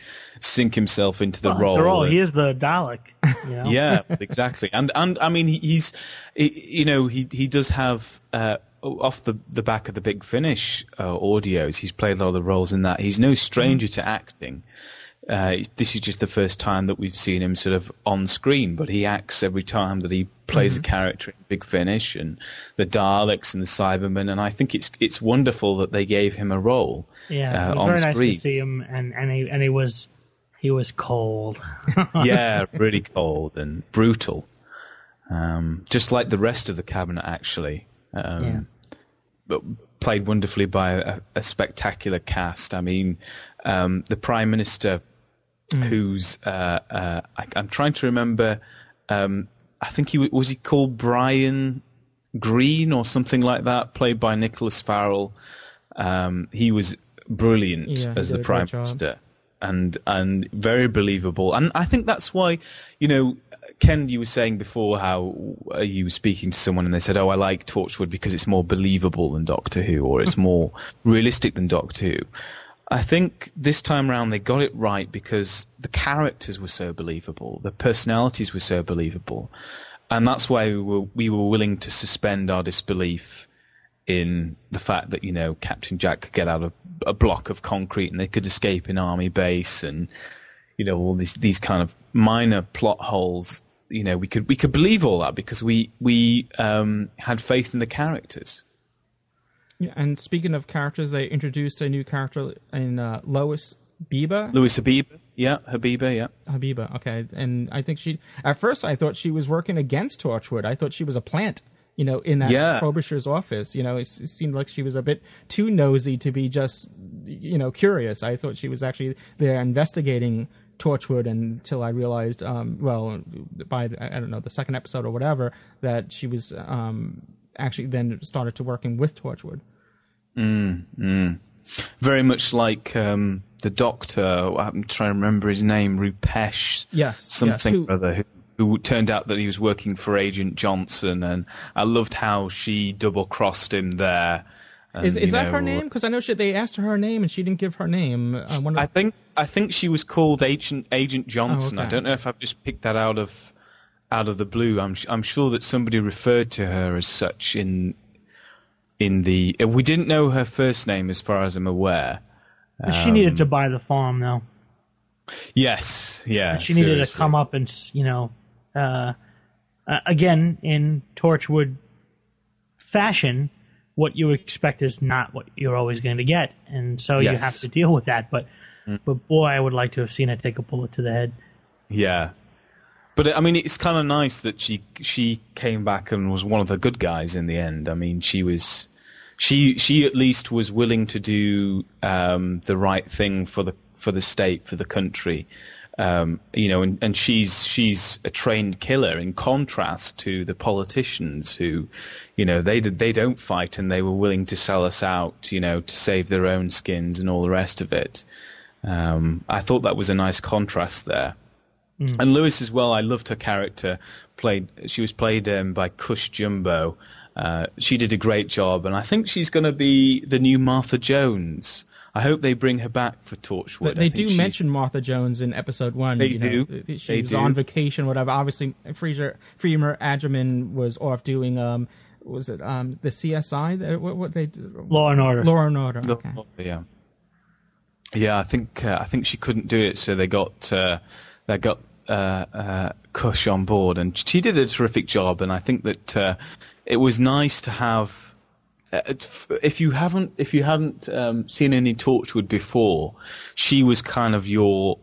sink himself into the well, role. After all, and, he is the Dalek. You know? Yeah, exactly. And and I mean, he's, he, you know, he he does have uh, off the, the back of the Big Finish uh, audios. He's played a lot of the roles in that. He's no stranger mm-hmm. to acting. Uh, this is just the first time that we've seen him sort of on screen, but he acts every time that he plays mm-hmm. a character in Big Finish and the Daleks and the Cybermen, and I think it's it's wonderful that they gave him a role. Yeah, uh, it was on very screen. Nice to see him, and and he and he was. He was cold. Yeah, really cold and brutal. Um, just like the rest of the cabinet, actually. Um, yeah. But played wonderfully by a, a spectacular cast. I mean, um, the Prime Minister, mm. who's uh, uh, I, I'm trying to remember. Um, I think he was he called Brian Green or something like that, played by Nicholas Farrell. Um, he was brilliant yeah, as the Prime Minister, and and very believable. And I think that's why, you know. Ken, you were saying before how you were speaking to someone and they said, oh, I like Torchwood because it's more believable than Doctor Who, or it's more realistic than Doctor Who. I think this time around they got it right because the characters were so believable, the personalities were so believable, and that's why we were, we were willing to suspend our disbelief in the fact that, you know, Captain Jack could get out of a block of concrete and they could escape an army base and... you know, all these these kind of minor plot holes. You know, we could we could believe all that because we we um, had faith in the characters. Yeah, and speaking of characters, they introduced a new character in uh, Lois Biba. Lois Habiba, yeah, Habiba, yeah, Habiba. Okay, and I think she at first I thought she was working against Torchwood. I thought she was a plant. You know, in that yeah. Frobisher's office, you know, it, it seemed like she was a bit too nosy to be just, you know, curious. I thought she was actually there investigating Torchwood until I realized, um, well, by, the, I don't know, the second episode or whatever, that she was um, actually then started to working with Torchwood. Mm, mm. Very much like um, the Doctor, I'm trying to remember his name, Rupesh, yes, something rather, yes. who, who turned out that he was working for Agent Johnson, and I loved how she double-crossed him there. And, is is that know, her name? Because I know she, they asked her her name and she didn't give her name. I, wonder... I think I think she was called Agent Agent Johnson. Oh, okay. I don't know if I've just picked that out of out of the blue. I'm I'm sure that somebody referred to her as such in in the. We didn't know her first name, as far as I'm aware. Um, she needed to buy the farm, though. Yes, yeah. And she seriously. needed to come up and you know, uh, uh, again in Torchwood fashion. What you expect is not what you're always going to get, and so yes. you have to deal with that. But, mm. but boy, I would like to have seen her take a bullet to the head. Yeah, but I mean, it's kind of nice that she she came back and was one of the good guys in the end. I mean, she was she she at least was willing to do um, the right thing for the for the state, for the country. Um, you know, and, and she's she's a trained killer in contrast to the politicians who, you know, they did, they don't fight and they were willing to sell us out, you know, to save their own skins and all the rest of it. Um, I thought that was a nice contrast there. Mm. And Louis as well, I loved her character. Played she was played um, by Cush Jumbo. Uh, she did a great job, and I think she's going to be the new Martha Jones. I hope they bring her back for Torchwood. They do mention Martha Jones in episode one. They you know, do. She they was do. on vacation, whatever. Obviously, Freezer, Freemer Adjaman was off doing, um, was it um, the C S I? What, what they Law and Order. Law and Order. Okay. Yeah, yeah. I think uh, I think she couldn't do it, so they got uh, they got uh, uh, Cush on board, and she did a terrific job. And I think that uh, it was nice to have. If you haven't, if you haven't um, seen any Torchwood before, she was kind of your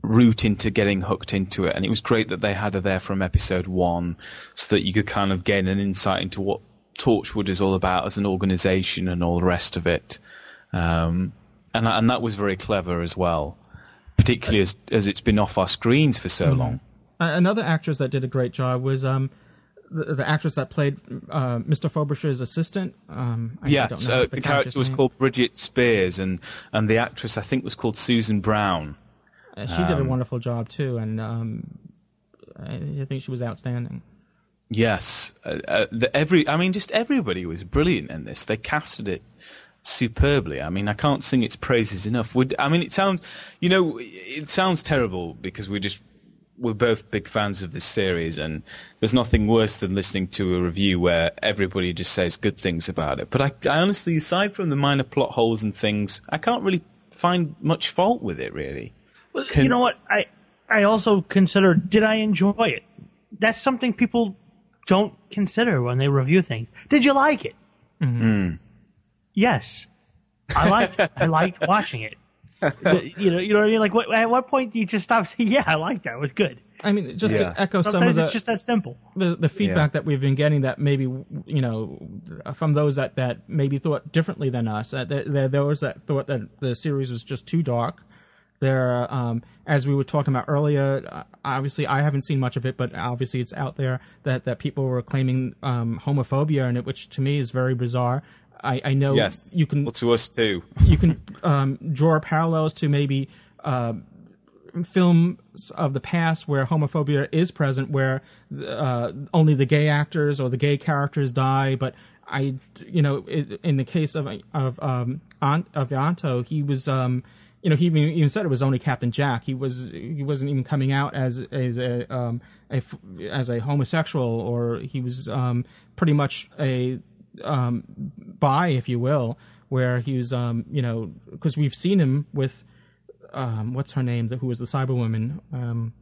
route into getting hooked into it, and it was great that they had her there from episode one, so that you could kind of gain an insight into what Torchwood is all about as an organisation and all the rest of it. Um, and and that was very clever as well, particularly as as it's been off our screens for so mm-hmm. long. Another actress that did a great job was. Um The, the actress that played uh, Mister Frobisher's assistant. Um, I yes, don't know uh, the, the character was name. called Bridget Spears, and, and the actress, I think, was called Susan Brown. Uh, she um, did a wonderful job, too, and um, I, I think she was outstanding. Yes. Uh, uh, the, every, I mean, just everybody was brilliant in this. They casted it superbly. I mean, I can't sing its praises enough. Would I mean, it sounds, you know, it sounds terrible because we just... We're both big fans of this series, and there's nothing worse than listening to a review where everybody just says good things about it. But I, I honestly, aside from the minor plot holes and things, I can't really find much fault with it, really. Well, Can, you know what? I I also consider, did I enjoy it? That's something people don't consider when they review things. Did you like it? Mm-hmm. Yes. I liked I liked watching it. you know, you know what I mean? Like, what, at what point do you just stop saying, "Yeah, I like that. It was good." I mean, just yeah. to echo Sometimes some of the, it's just that simple. The, the feedback yeah. that we've been getting that maybe, you know, from those that, that maybe thought differently than us, that there those that thought that the series was just too dark. There, um, as we were talking about earlier, obviously I haven't seen much of it, but obviously it's out there that, that people were claiming um, homophobia in it, which to me is very bizarre. I, I know yes. you can. Well, to us too. you can um, draw parallels to maybe uh, films of the past where homophobia is present, where uh, only the gay actors or the gay characters die, but. I, you know, in the case of of um of Ianto, he was um you know he even said it was only Captain Jack. He was he wasn't even coming out as as a um a, as a homosexual, or he was um pretty much a um bi, if you will, where he was um you know because we've seen him with um what's her name who was the Cyberwoman um.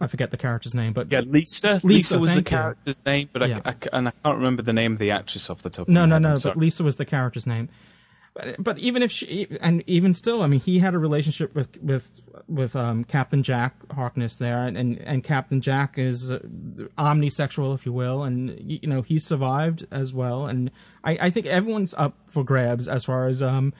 I forget the character's name, but yeah, Lisa. Lisa, Lisa was the character's you. name, but I, yeah. I, and I can't remember the name of the actress off the top. No, of my no, head. no. But Lisa was the character's name. But, but even if she, and even still, I mean, he had a relationship with with with um, Captain Jack Harkness there, and, and, and Captain Jack is uh, omnisexual, if you will, and you know he survived as well. And I, I think everyone's up for grabs as far as um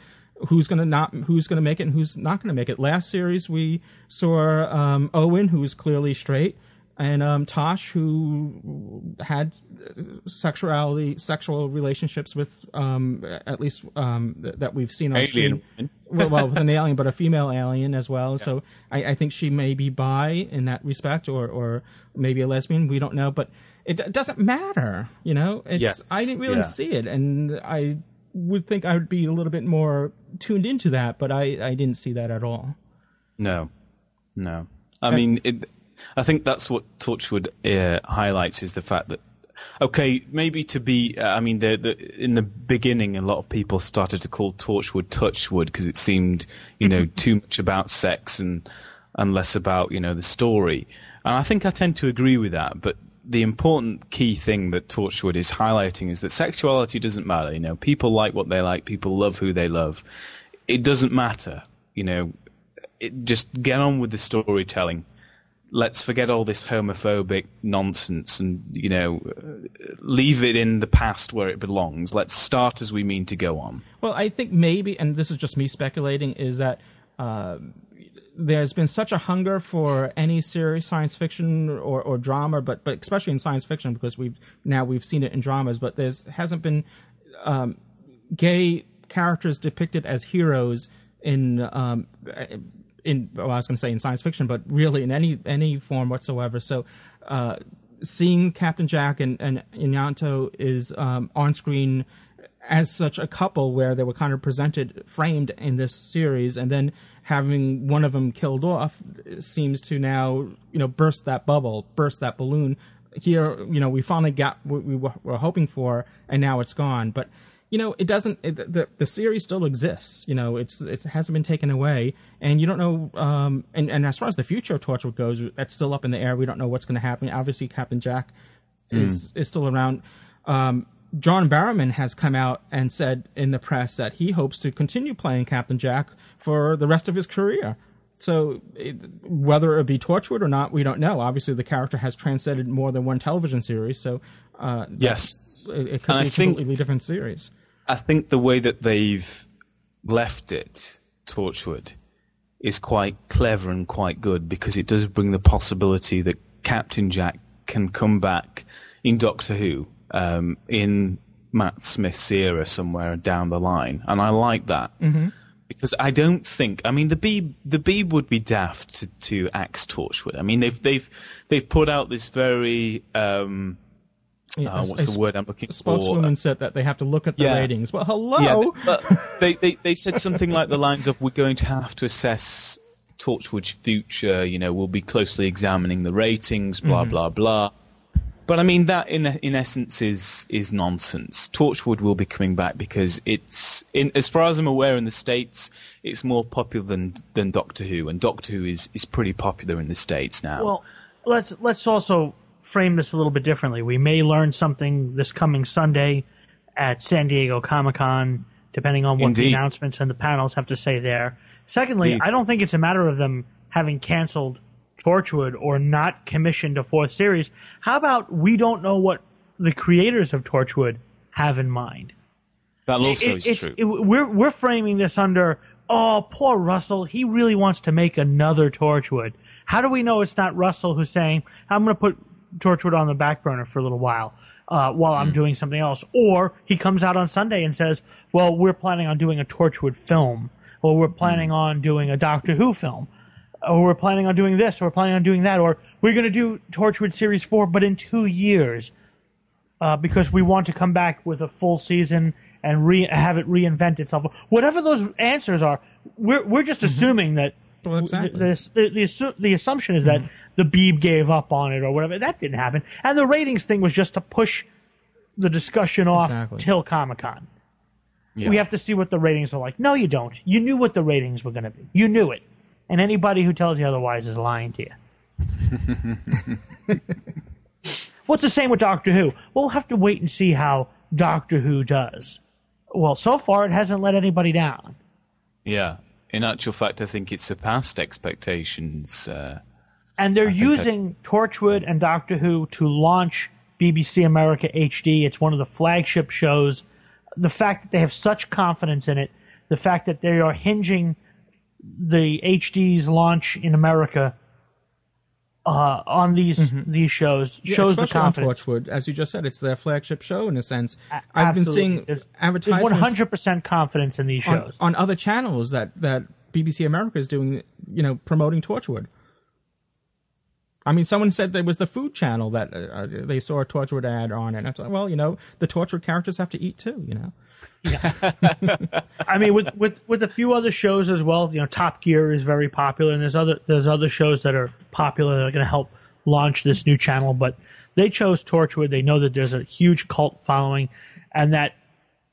who's gonna not who's gonna make it and who's not gonna make it. Last series we saw um, Owen, who was clearly straight, and um, Tosh, who had sexuality sexual relationships with um, at least um, th- that we've seen on alien. Screen. well, well, with an alien, but a female alien as well. Yeah. So I, I think she may be bi in that respect, or or maybe a lesbian. We don't know, but it, it doesn't matter. You know, it's yes. I didn't really yeah. see it, and I. would think I would be a little bit more tuned into that, but I, I didn't see that at all. No, no. I okay. mean, it, I think that's what Torchwood uh, highlights is the fact that, okay, maybe to be, uh, I mean, the, the, in the beginning, a lot of people started to call Torchwood Touchwood because it seemed, you know, too much about sex and, and less about, you know, the story. And I think I tend to agree with that, but the important key thing that Torchwood is highlighting is that sexuality doesn't matter. You know, people like what they like. People love who they love. It doesn't matter. You know, it, just get on with the storytelling. Let's forget all this homophobic nonsense and, you know, leave it in the past where it belongs. Let's start as we mean to go on. Well, I think maybe, and this is just me speculating, is that uh, there's been such a hunger for any serious science fiction or, or drama, but but especially in science fiction, because we've now we've seen it in dramas, but there's hasn't been um, gay characters depicted as heroes in um, in well, I was going to say in science fiction, but really in any any form whatsoever. So uh, seeing Captain Jack and and Ianto is um, on screen as such a couple where they were kind of presented, framed in this series, and then having one of them killed off seems to now, you know, burst that bubble, burst that balloon. Here, you know, we finally got what we were hoping for, and now it's gone. But, you know, it doesn't. It, the the series still exists. You know, it's it hasn't been taken away, and you don't know. Um, and and as far as the future of Torchwood goes, that's still up in the air. We don't know what's going to happen. Obviously, Captain Jack is mm. is still around. Um, John Barrowman has come out and said in the press that he hopes to continue playing Captain Jack for the rest of his career. So it, whether it be Torchwood or not, we don't know. Obviously, the character has transcended more than one television series. So uh, yes, it, it could and be I a completely think, different series. I think the way that they've left it, Torchwood, is quite clever and quite good because it does bring the possibility that Captain Jack can come back in Doctor Who. Um, in Matt Smith's era somewhere down the line. And I like that. Mm-hmm. Because I don't think... I mean, the Beeb, the Beeb would be daft to, to axe Torchwood. I mean, they've they've they've put out this very... Um, yeah, uh, what's a, the word I'm looking spokeswoman for? Spokeswoman said that they have to look at the yeah. ratings. Well, hello! Yeah, they, they, they said something like the lines of, we're going to have to assess Torchwood's future, you know, we'll be closely examining the ratings, blah, mm-hmm. blah, blah. But I mean that, in in essence, is is nonsense. Torchwood will be coming back because it's, in, as far as I'm aware, in the States, it's more popular than than Doctor Who, and Doctor Who is, is pretty popular in the States now. Well, let's let's also frame this a little bit differently. We may learn something this coming Sunday at San Diego Comic-Con, depending on what Indeed. the announcements and the panels have to say there. Secondly, I don't think it's a matter of them having canceled Torchwood or not commissioned a fourth series. How about we don't know what the creators of Torchwood have in mind? That also it, is true. It, we're, we're framing this under, oh, poor Russell, he really wants to make another Torchwood. How do we know it's not Russell who's saying, I'm going to put Torchwood on the back burner for a little while uh, while I'm mm. doing something else? Or he comes out on Sunday and says, well, we're planning on doing a Torchwood film, or we're planning mm. on doing a Doctor Who film, or we're planning on doing this, or we're planning on doing that, or we're going to do Torchwood Series four, but in two years uh, because we want to come back with a full season and re- have it reinvent itself. Whatever those answers are, we're we're just mm-hmm. assuming that well, exactly. the, the, the, assu- the assumption is that mm. the Beeb gave up on it or whatever. That didn't happen. And the ratings thing was just to push the discussion off exactly. till Comic-Con. Yeah. We have to see what the ratings are like. No, you don't. You knew what the ratings were going to be. You knew it. And anybody who tells you otherwise is lying to you. Well, it's the same with Doctor Who. We'll have to wait and see how Doctor Who does. Well, so far it hasn't let anybody down. Yeah. In actual fact, I think it surpassed expectations. Uh, and they're I using I... Torchwood and Doctor Who to launch B B C America H D. It's one of the flagship shows. The fact that they have such confidence in it, the fact that they are hinging the H D's launch in America uh, on these mm-hmm. these shows shows yeah, the confidence. On Torchwood, as you just said, it's their flagship show in a sense. A- I've been seeing there's, advertisements. There's one hundred percent confidence in these shows on, on other channels that, that B B C America is doing, you know, promoting Torchwood. I mean, someone said there was the food channel that uh, they saw a Torchwood ad on, and I was like, well, you know, the Torchwood characters have to eat too, you know. Yeah. I mean, with, with with a few other shows as well, you know, Top Gear is very popular, and there's other there's other shows that are popular that are going to help launch this new channel. But they chose Torchwood. They know that there's a huge cult following, and that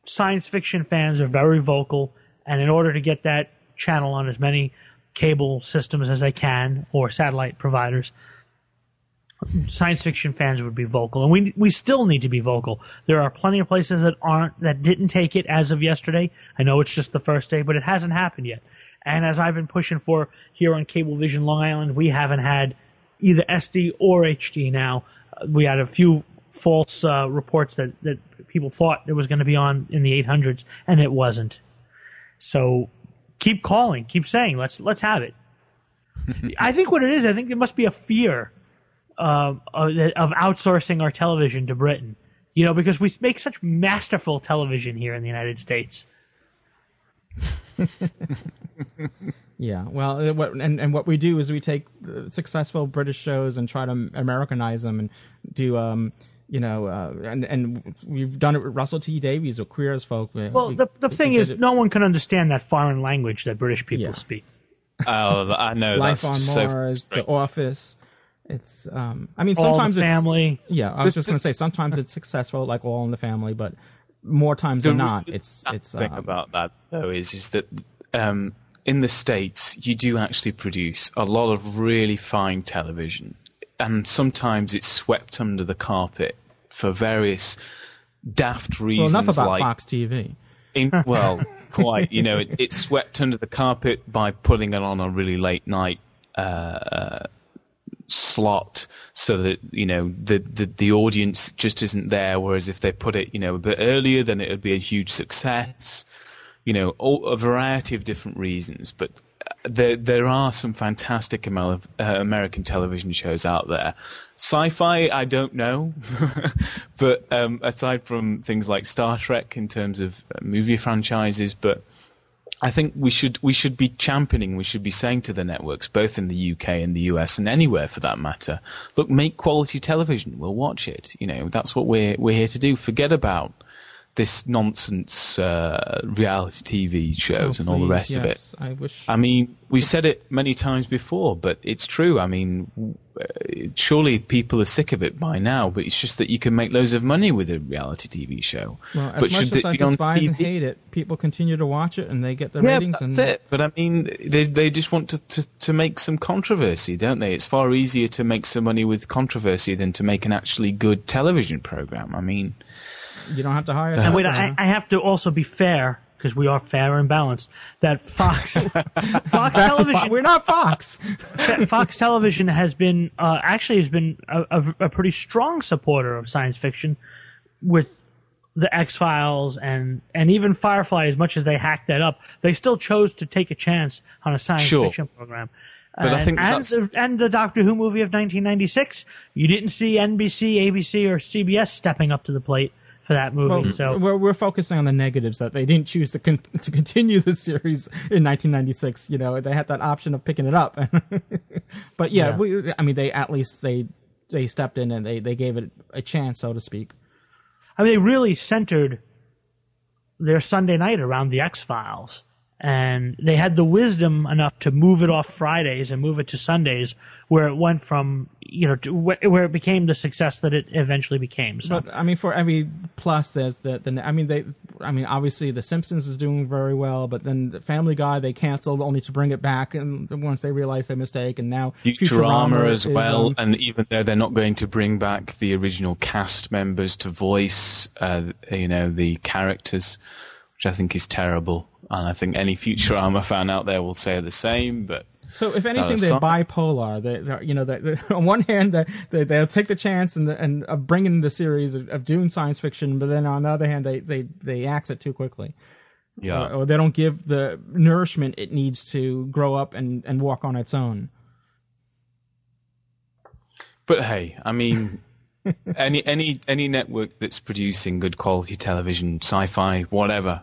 science fiction fans are very vocal. And in order to get that channel on as many cable systems as they can or satellite providers, science fiction fans would be vocal, and we we still need to be vocal. There are plenty of places that aren't that didn't take it as of yesterday. I know it's just the first day, but it hasn't happened yet. And as I've been pushing for here on Cablevision Long Island, we haven't had either S D or H D now. We had a few false uh, reports that, that people thought it was going to be on in the eight hundreds, and it wasn't. So keep calling, keep saying, let's let's have it. I think what it is, I think there must be a fear Uh, of outsourcing our television to Britain, you know, because we make such masterful television here in the United States. Yeah, well, and, and what we do is we take successful British shows and try to Americanize them and do, um, you know, uh, and and we've done it with Russell T Davies or Queer as Folk. Well, we, the the we, thing we is, it. No one can understand that foreign language that British people yeah. speak. Oh, I know. Life that's on Mars, so The Office. It's, um, I mean, All sometimes the family. It's, yeah, I was just going to say, sometimes it's successful, like All in the Family, but more times the than not, it's, it's, um, thing about that, though, is, is that, um, in the States, you do actually produce a lot of really fine television, and sometimes it's swept under the carpet for various daft reasons. Well, enough about like, Fox T V. In, well, quite, you know, it, it's swept under the carpet by putting it on a really late night, uh, slot, so that you know the, the the audience just isn't there, whereas if they put it, you know, a bit earlier, then it would be a huge success, you know, all, a variety of different reasons. But there there are some fantastic Amer- uh, American television shows out there. Sci-fi, I don't know, but um, aside from things like Star Trek in terms of movie franchises, but I think we should we should be championing, we should be saying to the networks, both in the U K and the U S and anywhere for that matter, look, make quality television, we'll watch it. You know, that's what we're we're here to do. Forget about this nonsense uh, reality T V shows oh, and all please, the rest yes. of it. I wish. I mean, we've said it many times before, but it's true. I mean, surely people are sick of it by now, but it's just that you can make loads of money with a reality T V show. Well, as but much as I despise and hate it, people continue to watch it and they get their yeah, ratings. Yeah, that's and... it. But I mean, they they just want to, to, to make some controversy, don't they? It's far easier to make some money with controversy than to make an actually good television program. I mean... You don't have to hire. And wait, I, I have to also be fair because we are fair and balanced, that Fox Fox Television... Fo- we're not Fox! Fox Television has been... Uh, actually has been a, a, a pretty strong supporter of science fiction with the X-Files and, and even Firefly, as much as they hacked that up. They still chose to take a chance on a science sure. fiction program. But and, I think and, the, and the Doctor Who movie of nineteen ninety-six, you didn't see N B C, A B C, or C B S stepping up to the plate for that movie. Well, so we're, we're focusing on the negatives, that they didn't choose to con- to continue the series in nineteen ninety-six. You know, they had that option of picking it up. But yeah, yeah. We, I mean, they at least they they stepped in and they, they gave it a chance, so to speak. I mean, they really centered their Sunday night around the X-Files. And they had the wisdom enough to move it off Fridays and move it to Sundays, where it went from, you know, to where it became the success that it eventually became. So. But I mean, for every plus, there's the, the I mean, they, I mean, obviously The Simpsons is doing very well, but then the Family Guy they canceled only to bring it back, and once they realized their mistake, and now Futurama, Futurama as well. Is, um, and even though they're not going to bring back the original cast members to voice, uh, you know, the characters, which I think is terrible. And I think any Futurama fan out there will say the same. But so, if anything, they're bipolar. They, they're, you know, they're, they're, on one hand, they, they they'll take the chance and the, and of bringing the series of, of doing science fiction, but then on the other hand, they they they axe it too quickly. Yeah, uh, or they don't give the nourishment it needs to grow up and, and walk on its own. But hey, I mean. any any any network that's producing good quality television, sci-fi, whatever,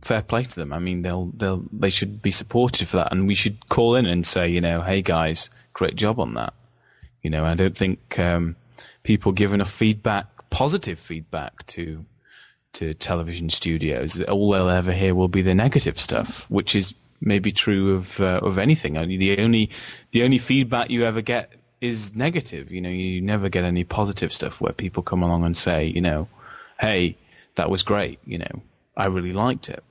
fair play to them. I mean, they'll they'll they should be supported for that, and we should call in and say, you know, hey guys, great job on that. You know, I don't think um, people give enough feedback, positive feedback to to television studios. All they'll ever hear will be the negative stuff, which is maybe true of uh, of anything. Only the only the only feedback you ever get is negative. You know, you never get any positive stuff where people come along and say, you know, hey, that was great, you know, I really liked it.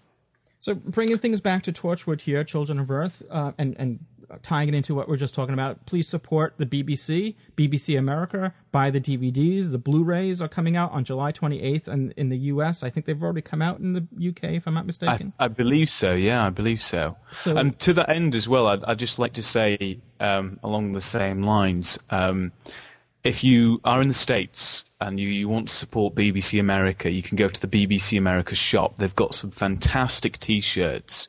So bringing things back to Torchwood here, Children of Earth, uh, and, and tying it into what we're just talking about, please support the B B C, B B C America, buy the D V Ds. The Blu-rays are coming out on July twenty-eighth in, in the U S. I think they've already come out in the U K, if I'm not mistaken. I, I believe so, yeah, I believe so. so um, to that end as well, I'd, I'd just like to say, um, along the same lines, um, if you are in the States and you, you want to support B B C America, you can go to the B B C America shop. They've got some fantastic T-shirts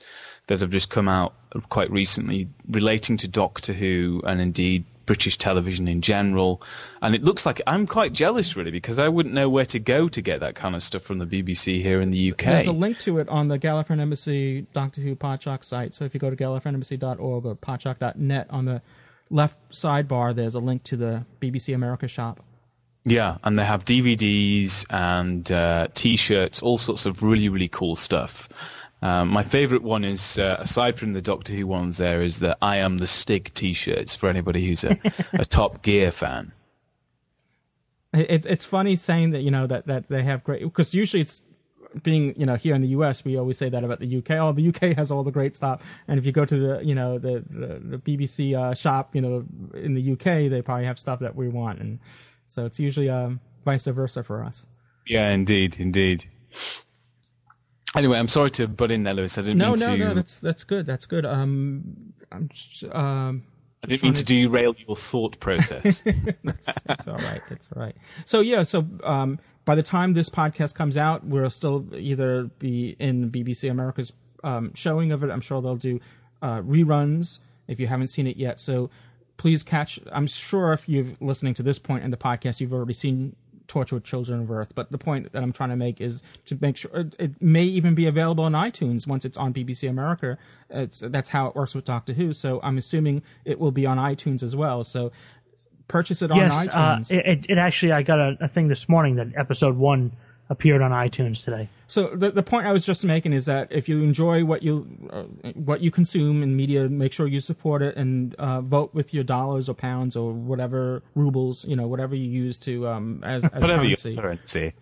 that have just come out quite recently relating to Doctor Who and indeed British television in general. And it looks like I'm quite jealous, really, because I wouldn't know where to go to get that kind of stuff from the B B C here in the U K. There's a link to it on the Gallifreyan Embassy Doctor Who Podshock site. So if you go to Gallifreyan Embassy dot org or Podshock dot net, on the left sidebar, there's a link to the B B C America shop. Yeah, and they have D V Ds and uh, T-shirts, all sorts of really, really cool stuff. Um, my favorite one is, uh, aside from the Doctor Who ones there, is the I Am the Stig T-shirts for anybody who's a, a Top Gear fan. It's it's funny saying that, you know, that, that they have great... Because usually it's being, you know, here in the U S, we always say that about the U K. Oh, the U K has all the great stuff. And if you go to the, you know, the, the, the B B C uh, shop, you know, in the U K, they probably have stuff that we want. And so it's usually um, vice versa for us. Yeah, indeed, indeed. Anyway, I'm sorry to butt in there, Louis. I didn't no, mean no, to... No, no, no, that's, that's good. That's good. Um, I'm just, um, I didn't mean to, to derail your thought process. that's, that's all right. That's all right. So, yeah, so um, by the time this podcast comes out, we'll still either be in B B C America's um, showing of it. I'm sure they'll do uh, reruns if you haven't seen it yet. So please catch... I'm sure if you're listening to this point in the podcast, you've already seen Torchwood Children of Earth, but the point that I'm trying to make is to make sure it may even be available on iTunes once it's on B B C America. It's, that's how it works with Doctor Who, so I'm assuming it will be on iTunes as well. So purchase it on yes, iTunes. Yes, uh, it, it actually, I got a, a thing this morning that episode one appeared on iTunes today. So the the point I was just making is that if you enjoy what you uh, what you consume in media, make sure you support it and uh, vote with your dollars or pounds or whatever rubles, you know, whatever you use to um as, as currency. currency.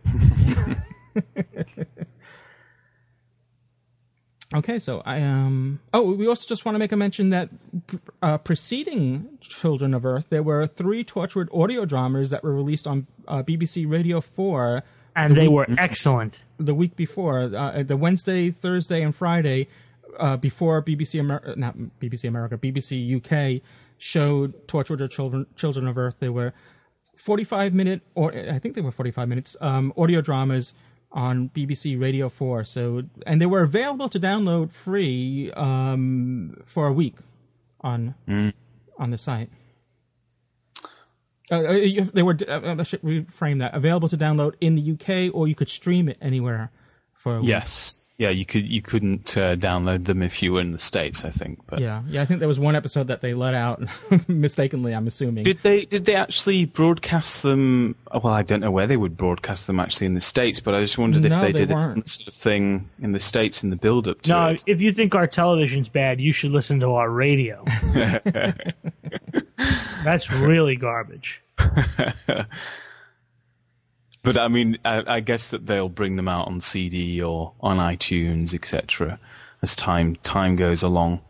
Okay, so I um oh we also just want to make a mention that uh, preceding Children of Earth, there were three Torchwood audio dramas that were released on uh, B B C Radio four. and the they week, were excellent. The week before, uh, the Wednesday, Thursday, and Friday uh, before BBC America, not BBC America, B B C U K showed Torchwood or Children, Children of Earth. They were forty-five minute, or I think they were forty-five minutes, um, audio dramas on B B C Radio four. So, and they were available to download free um, for a week on mm. on the site. Uh, they were, uh, I should reframe that, available to download in the U K, or you could stream it anywhere for a week. Yes. Yeah, you could, you couldn't uh, download them if you were in the States, I think. But yeah, yeah, I think there was one episode that they let out mistakenly, I'm assuming. Did they did they actually broadcast them? Well, I don't know where they would broadcast them actually in the States, but I just wondered no, if they, they did some sort of thing in the States in the build-up to no, it. No, if you think our television's bad, you should listen to our radio. That's really garbage. But I mean, I, I guess that they'll bring them out on C D or on iTunes, et cetera, as time time goes along.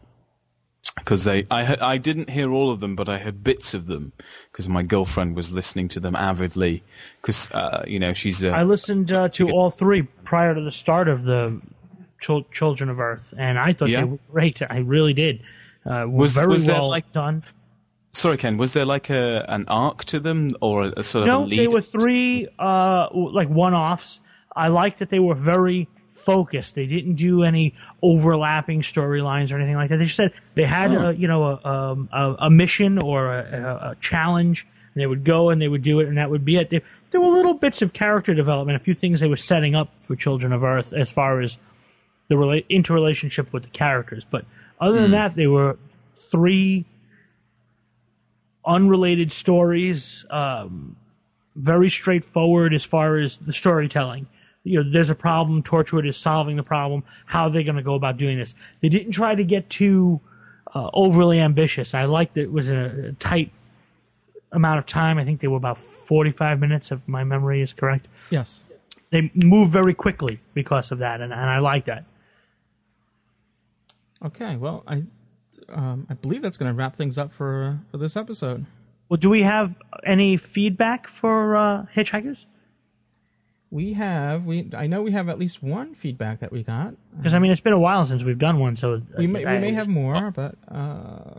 Because they, I I didn't hear all of them, but I heard bits of them because my girlfriend was listening to them avidly. Because uh, you know, she's. A, I listened uh, to all three prior to the start of the Ch- Children of Earth, and I thought yeah. they were great. I really did. Uh, was very was well like, done. Sorry, Ken. Was there like a an arc to them, or a, a sort no, of a lead? No, they were three uh, like one-offs. I liked that they were very focused. They didn't do any overlapping storylines or anything like that. They just said they had oh. a, you know a, um, a a mission or a, a challenge, and they would go and they would do it, and that would be it. They, there were little bits of character development, a few things they were setting up for Children of Earth as far as the rela- interrelationship with the characters. But other mm. than that, they were three unrelated stories, um, very straightforward as far as the storytelling. You know, there's a problem, Torchwood is solving the problem, how are they going to go about doing this? They didn't try to get too uh, overly ambitious. I liked that it was a, a tight amount of time. I think they were about forty-five minutes, if my memory is correct. Yes. They moved very quickly because of that, and, and I like that. Okay, well, I... Um, I believe that's going to wrap things up for for this episode. Well, do we have any feedback for uh, Hitchhikers? We have. We I know we have at least one feedback that we got. Because I mean, it's been a while since we've done one, so we may I, we may have more. But uh...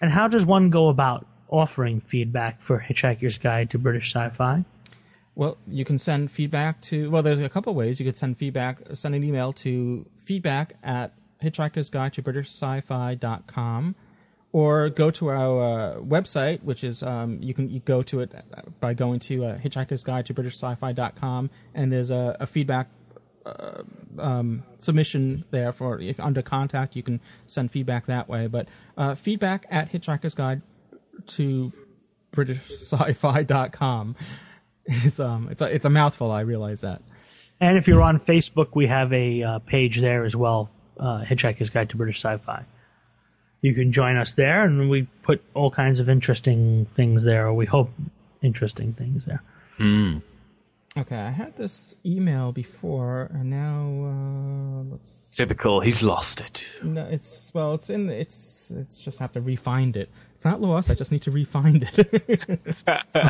and how does one go about offering feedback for Hitchhiker's Guide to British Sci-Fi? Well, you can send feedback to. Well, there's a couple ways you could send feedback. Send an email to feedback at Hitchhiker's Guide to British Sci-Fi dot com, or go to our uh, website, which is um, you can you go to it by going to uh, Hitchhiker's Guide to British Sci-Fi dot com, and there's a, a feedback uh, um, submission there for if under contact you can send feedback that way. But uh, feedback at Hitchhiker's Guide to British Sci-Fi dot com is um it's a it's a mouthful. I realize that. And if you're on Facebook, we have a uh, page there as well. Uh, Hitchhiker's Guide to British Sci-Fi. You can join us there, and we put all kinds of interesting things there, or we hope interesting things there. Mm. Okay, I had this email before, and now uh, let's. Typical. He's lost it. No, it's well, it's in. It's it's just have to refind it. It's not lost. I just need to refind it.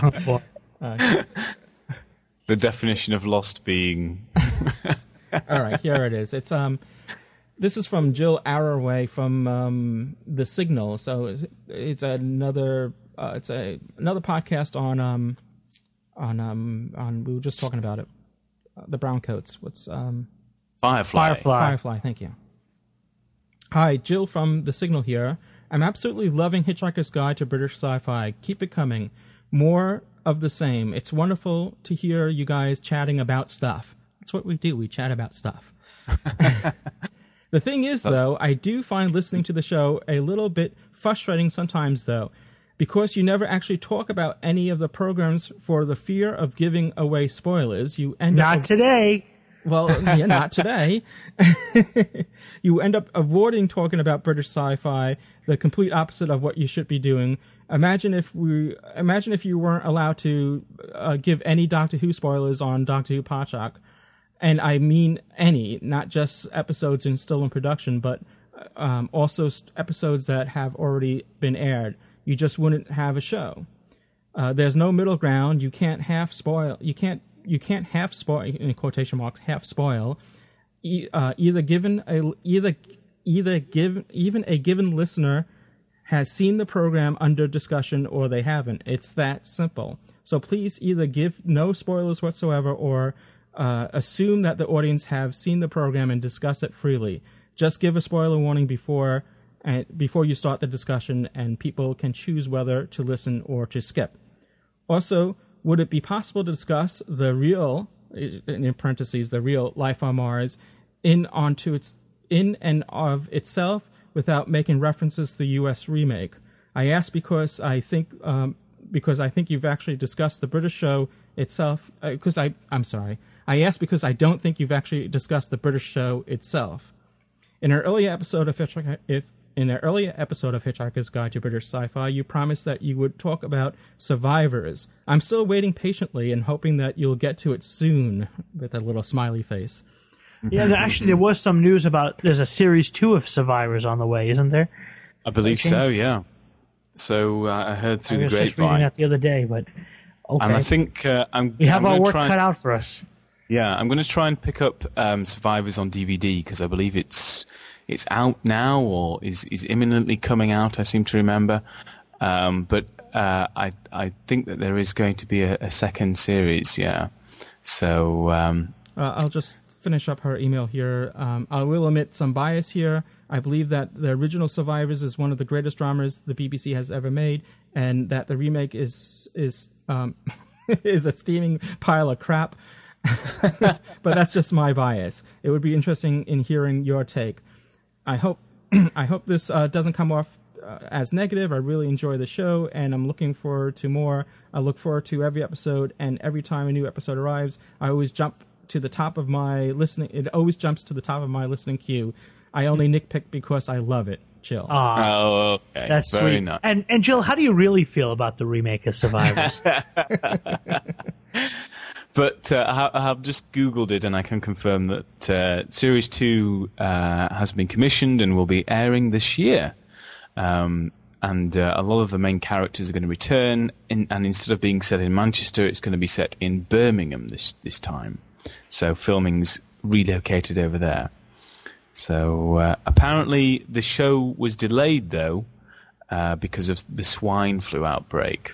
oh, boy. Okay. The definition of lost being. All right, here it is. It's um. This is from Jill Arroway from um, The Signal. So it's another uh, it's a another podcast on um on um on we were just talking about it, uh, the Browncoats. What's um Firefly. Firefly. Firefly. Thank you. Hi, Jill from The Signal here. I'm absolutely loving Hitchhiker's Guide to British Sci-Fi. Keep it coming. More of the same. It's wonderful to hear you guys chatting about stuff. That's what we do. We chat about stuff. The thing is, though, I do find listening to the show a little bit frustrating sometimes, though, because you never actually talk about any of the programs for the fear of giving away spoilers. You end not up, today. Well, yeah, not today. You end up avoiding talking about British sci-fi, the complete opposite of what you should be doing. Imagine if we imagine if you weren't allowed to uh, give any Doctor Who spoilers on Doctor Who Podshock. And I mean any, not just episodes in still in production, but um, also st- episodes that have already been aired. You just wouldn't have a show. Uh, there's no middle ground. You can't half spoil. You can't you can't half spoil, in quotation marks, half spoil, e- uh, either given a either either give even a given listener has seen the program under discussion or they haven't. It's that simple. So please either give no spoilers whatsoever or uh, assume that the audience have seen the program and discuss it freely. Just give a spoiler warning before uh, before you start the discussion, and people can choose whether to listen or to skip. Also, would it be possible to discuss the real, in parentheses, the real life on Mars in onto its in and of itself, without making references to the U S remake? I ask because I think um, because I think you've actually discussed the British show itself. Because uh, I I'm sorry. I ask because I don't think you've actually discussed the British show itself. In an earlier episode of Hitchhiker, if in an earlier episode of Hitchhiker's Guide to British Sci-Fi, you promised that you would talk about Survivors. I'm still waiting patiently and hoping that you'll get to it soon, with a little smiley face. Yeah, there, actually, there was some news about there's a series two of Survivors on the way, isn't there? I believe so. Yeah. So uh, I heard through I the grapevine. I was just reading that the other day, but okay. And I think uh, I'm. We have I'm our work cut and, out for us. Yeah, I'm going to try and pick up um, Survivors on D V D because I believe it's it's out now or is is imminently coming out. I seem to remember, um, but uh, I I think that there is going to be a, a second series. Yeah. So um, uh, I'll just. finish up her email here. Um, I will admit some bias here. I believe that the original Survivors is one of the greatest dramas the B B C has ever made, and that the remake is is um, is a steaming pile of crap. But that's just my bias. It would be interesting in hearing your take. I hope I hope this uh, doesn't come off uh, as negative. I really enjoy the show, and I'm looking forward to more. I look forward to every episode, and every time a new episode arrives, I always jump to the top of my listening it always jumps to the top of my listening queue. I only nitpick because I love it. Jill. Aww. Oh, okay. That's Very sweet. Nice. And and Jill, how do you really feel about the remake of Survivors? But uh, I, I've just Googled it and I can confirm that uh, Series two uh, has been commissioned and will be airing this year. Um, and uh, a lot of the main characters are going to return in, and instead of being set in Manchester, it's going to be set in Birmingham this this time. So filming's relocated over there. So uh, apparently the show was delayed, though, uh, because of the swine flu outbreak.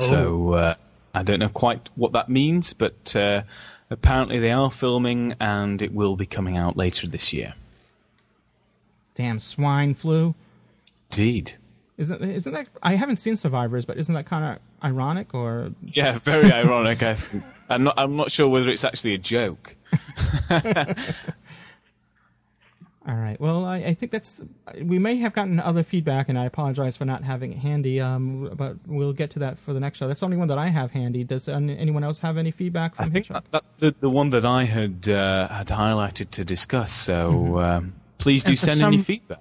Oh. So uh, I don't know quite what that means, but uh, apparently they are filming and it will be coming out later this year. Damn swine flu. Indeed. Isn't isn't that? I haven't seen Survivors, but isn't that kind of ironic? Or yeah, very ironic. I think. I'm not. I'm not sure whether it's actually a joke. All right. Well, I, I think that's. The, we may have gotten other feedback, and I apologize for not having it handy. Um, but we'll get to that for the next show. That's the only one that I have handy. Does anyone else have any feedback? From I think that, that's the, the one that I had uh, had highlighted to discuss. So mm-hmm. um, please do send some, any feedback.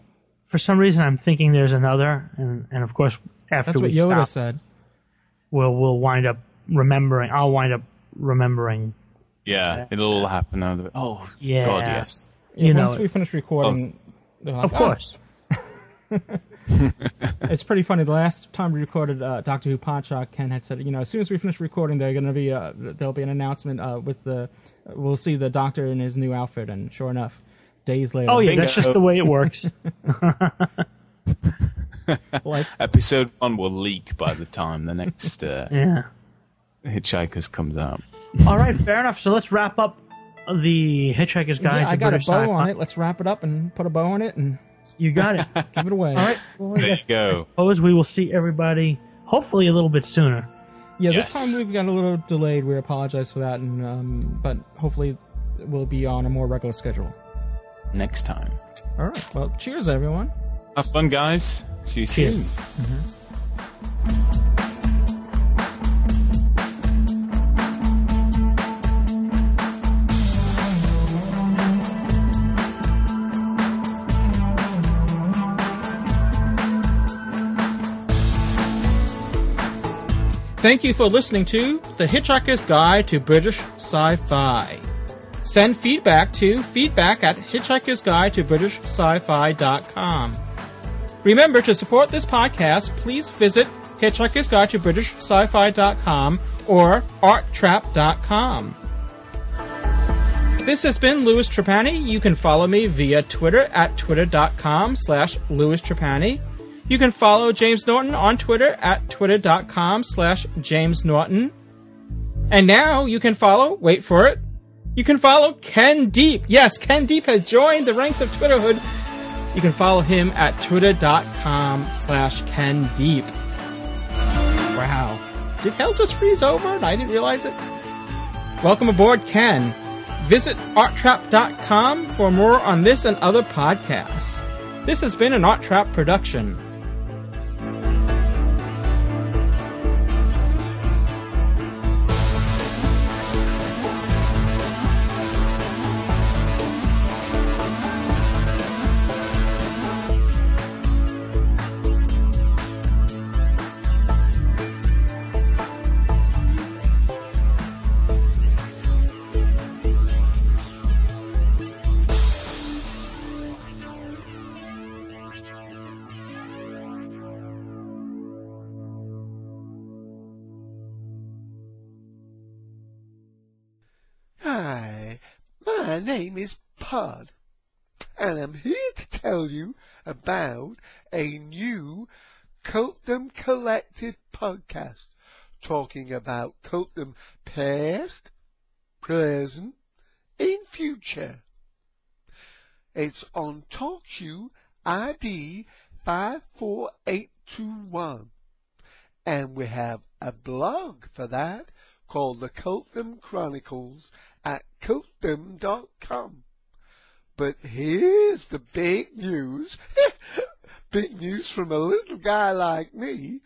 For some reason, I'm thinking there's another, and, and of course, after that's we what Yoda stop, said. we'll we'll wind up remembering. I'll wind up. remembering. Yeah, that. It'll all happen now. Oh, yeah. God, yes. You Once know, we finish recording... So, like, of course. Oh. It's pretty funny. The last time we recorded uh, Doctor Who Podshock, Ken had said, you know, as soon as we finish recording, they're gonna be, uh, there'll be an announcement uh, with the... Uh, we'll see the Doctor in his new outfit, and sure enough, days later... Oh, yeah, bingo. That's just the way it works. Like, Episode one will leak by the time the next... Uh, yeah. Hitchhikers comes out. All right, fair enough. So let's wrap up the Hitchhiker's Guide yeah, to British Sci-Fi. I got a bow on it. Let's wrap it up and put a bow on it. And you got it. Give it away. All right. Well, there yes, you go. I suppose we will see everybody hopefully a little bit sooner. Yeah, yes. This time we got a little delayed. We apologize for that, and um, but hopefully we'll be on a more regular schedule next time. All right. Well, cheers, everyone. Have fun, guys. See you cheers. soon. Mm-hmm. Thank you for listening to The Hitchhiker's Guide to British Sci-Fi. Send feedback to feedback at hitchhikers guide to british sci fi dot com. Remember, to support this podcast, please visit hitchhikers guide to british sci fi dot com or art trap dot com. This has been Louis Trapani. You can follow me via Twitter at twitter dot com slash Louis Trapani. You can follow James Norton on Twitter at twitter dot com slash James Norton. And now you can follow, wait for it, you can follow Ken Deep. Yes, Ken Deep has joined the ranks of Twitterhood. You can follow him at twitter dot com slash Ken Deep. Wow. Did hell just freeze over and I didn't realize it? Welcome aboard, Ken. Visit art trap dot com for more on this and other podcasts. This has been an Art Trap production. My name is Pod, and I'm here to tell you about a new Cultum Collected podcast, talking about Cultum past, present, and future. It's on TalkShoe I D five four eight two one, and we have a blog for that called the Cultum Chronicles at cultum dot com. But here's the big news. Big news from a little guy like me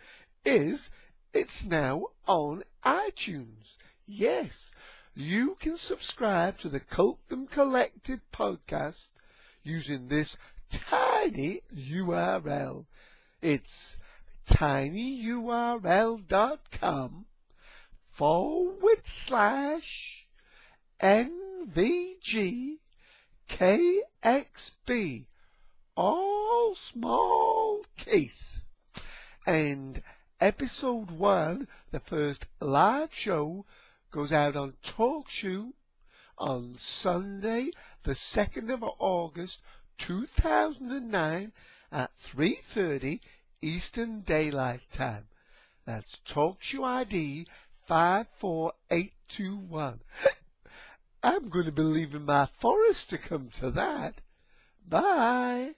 is it's now on iTunes. Yes, you can subscribe to the Cultum Collected podcast using this tiny U R L. It's tinyurl.com forward slash N V G K X B, all small case. And episode one, the first live show, goes out on TalkShoe on Sunday, the second of August, two thousand nine, at three thirty Eastern Daylight Time. That's TalkShoe I D five four eight two one. I'm going to be leaving my forest to come to that. Bye.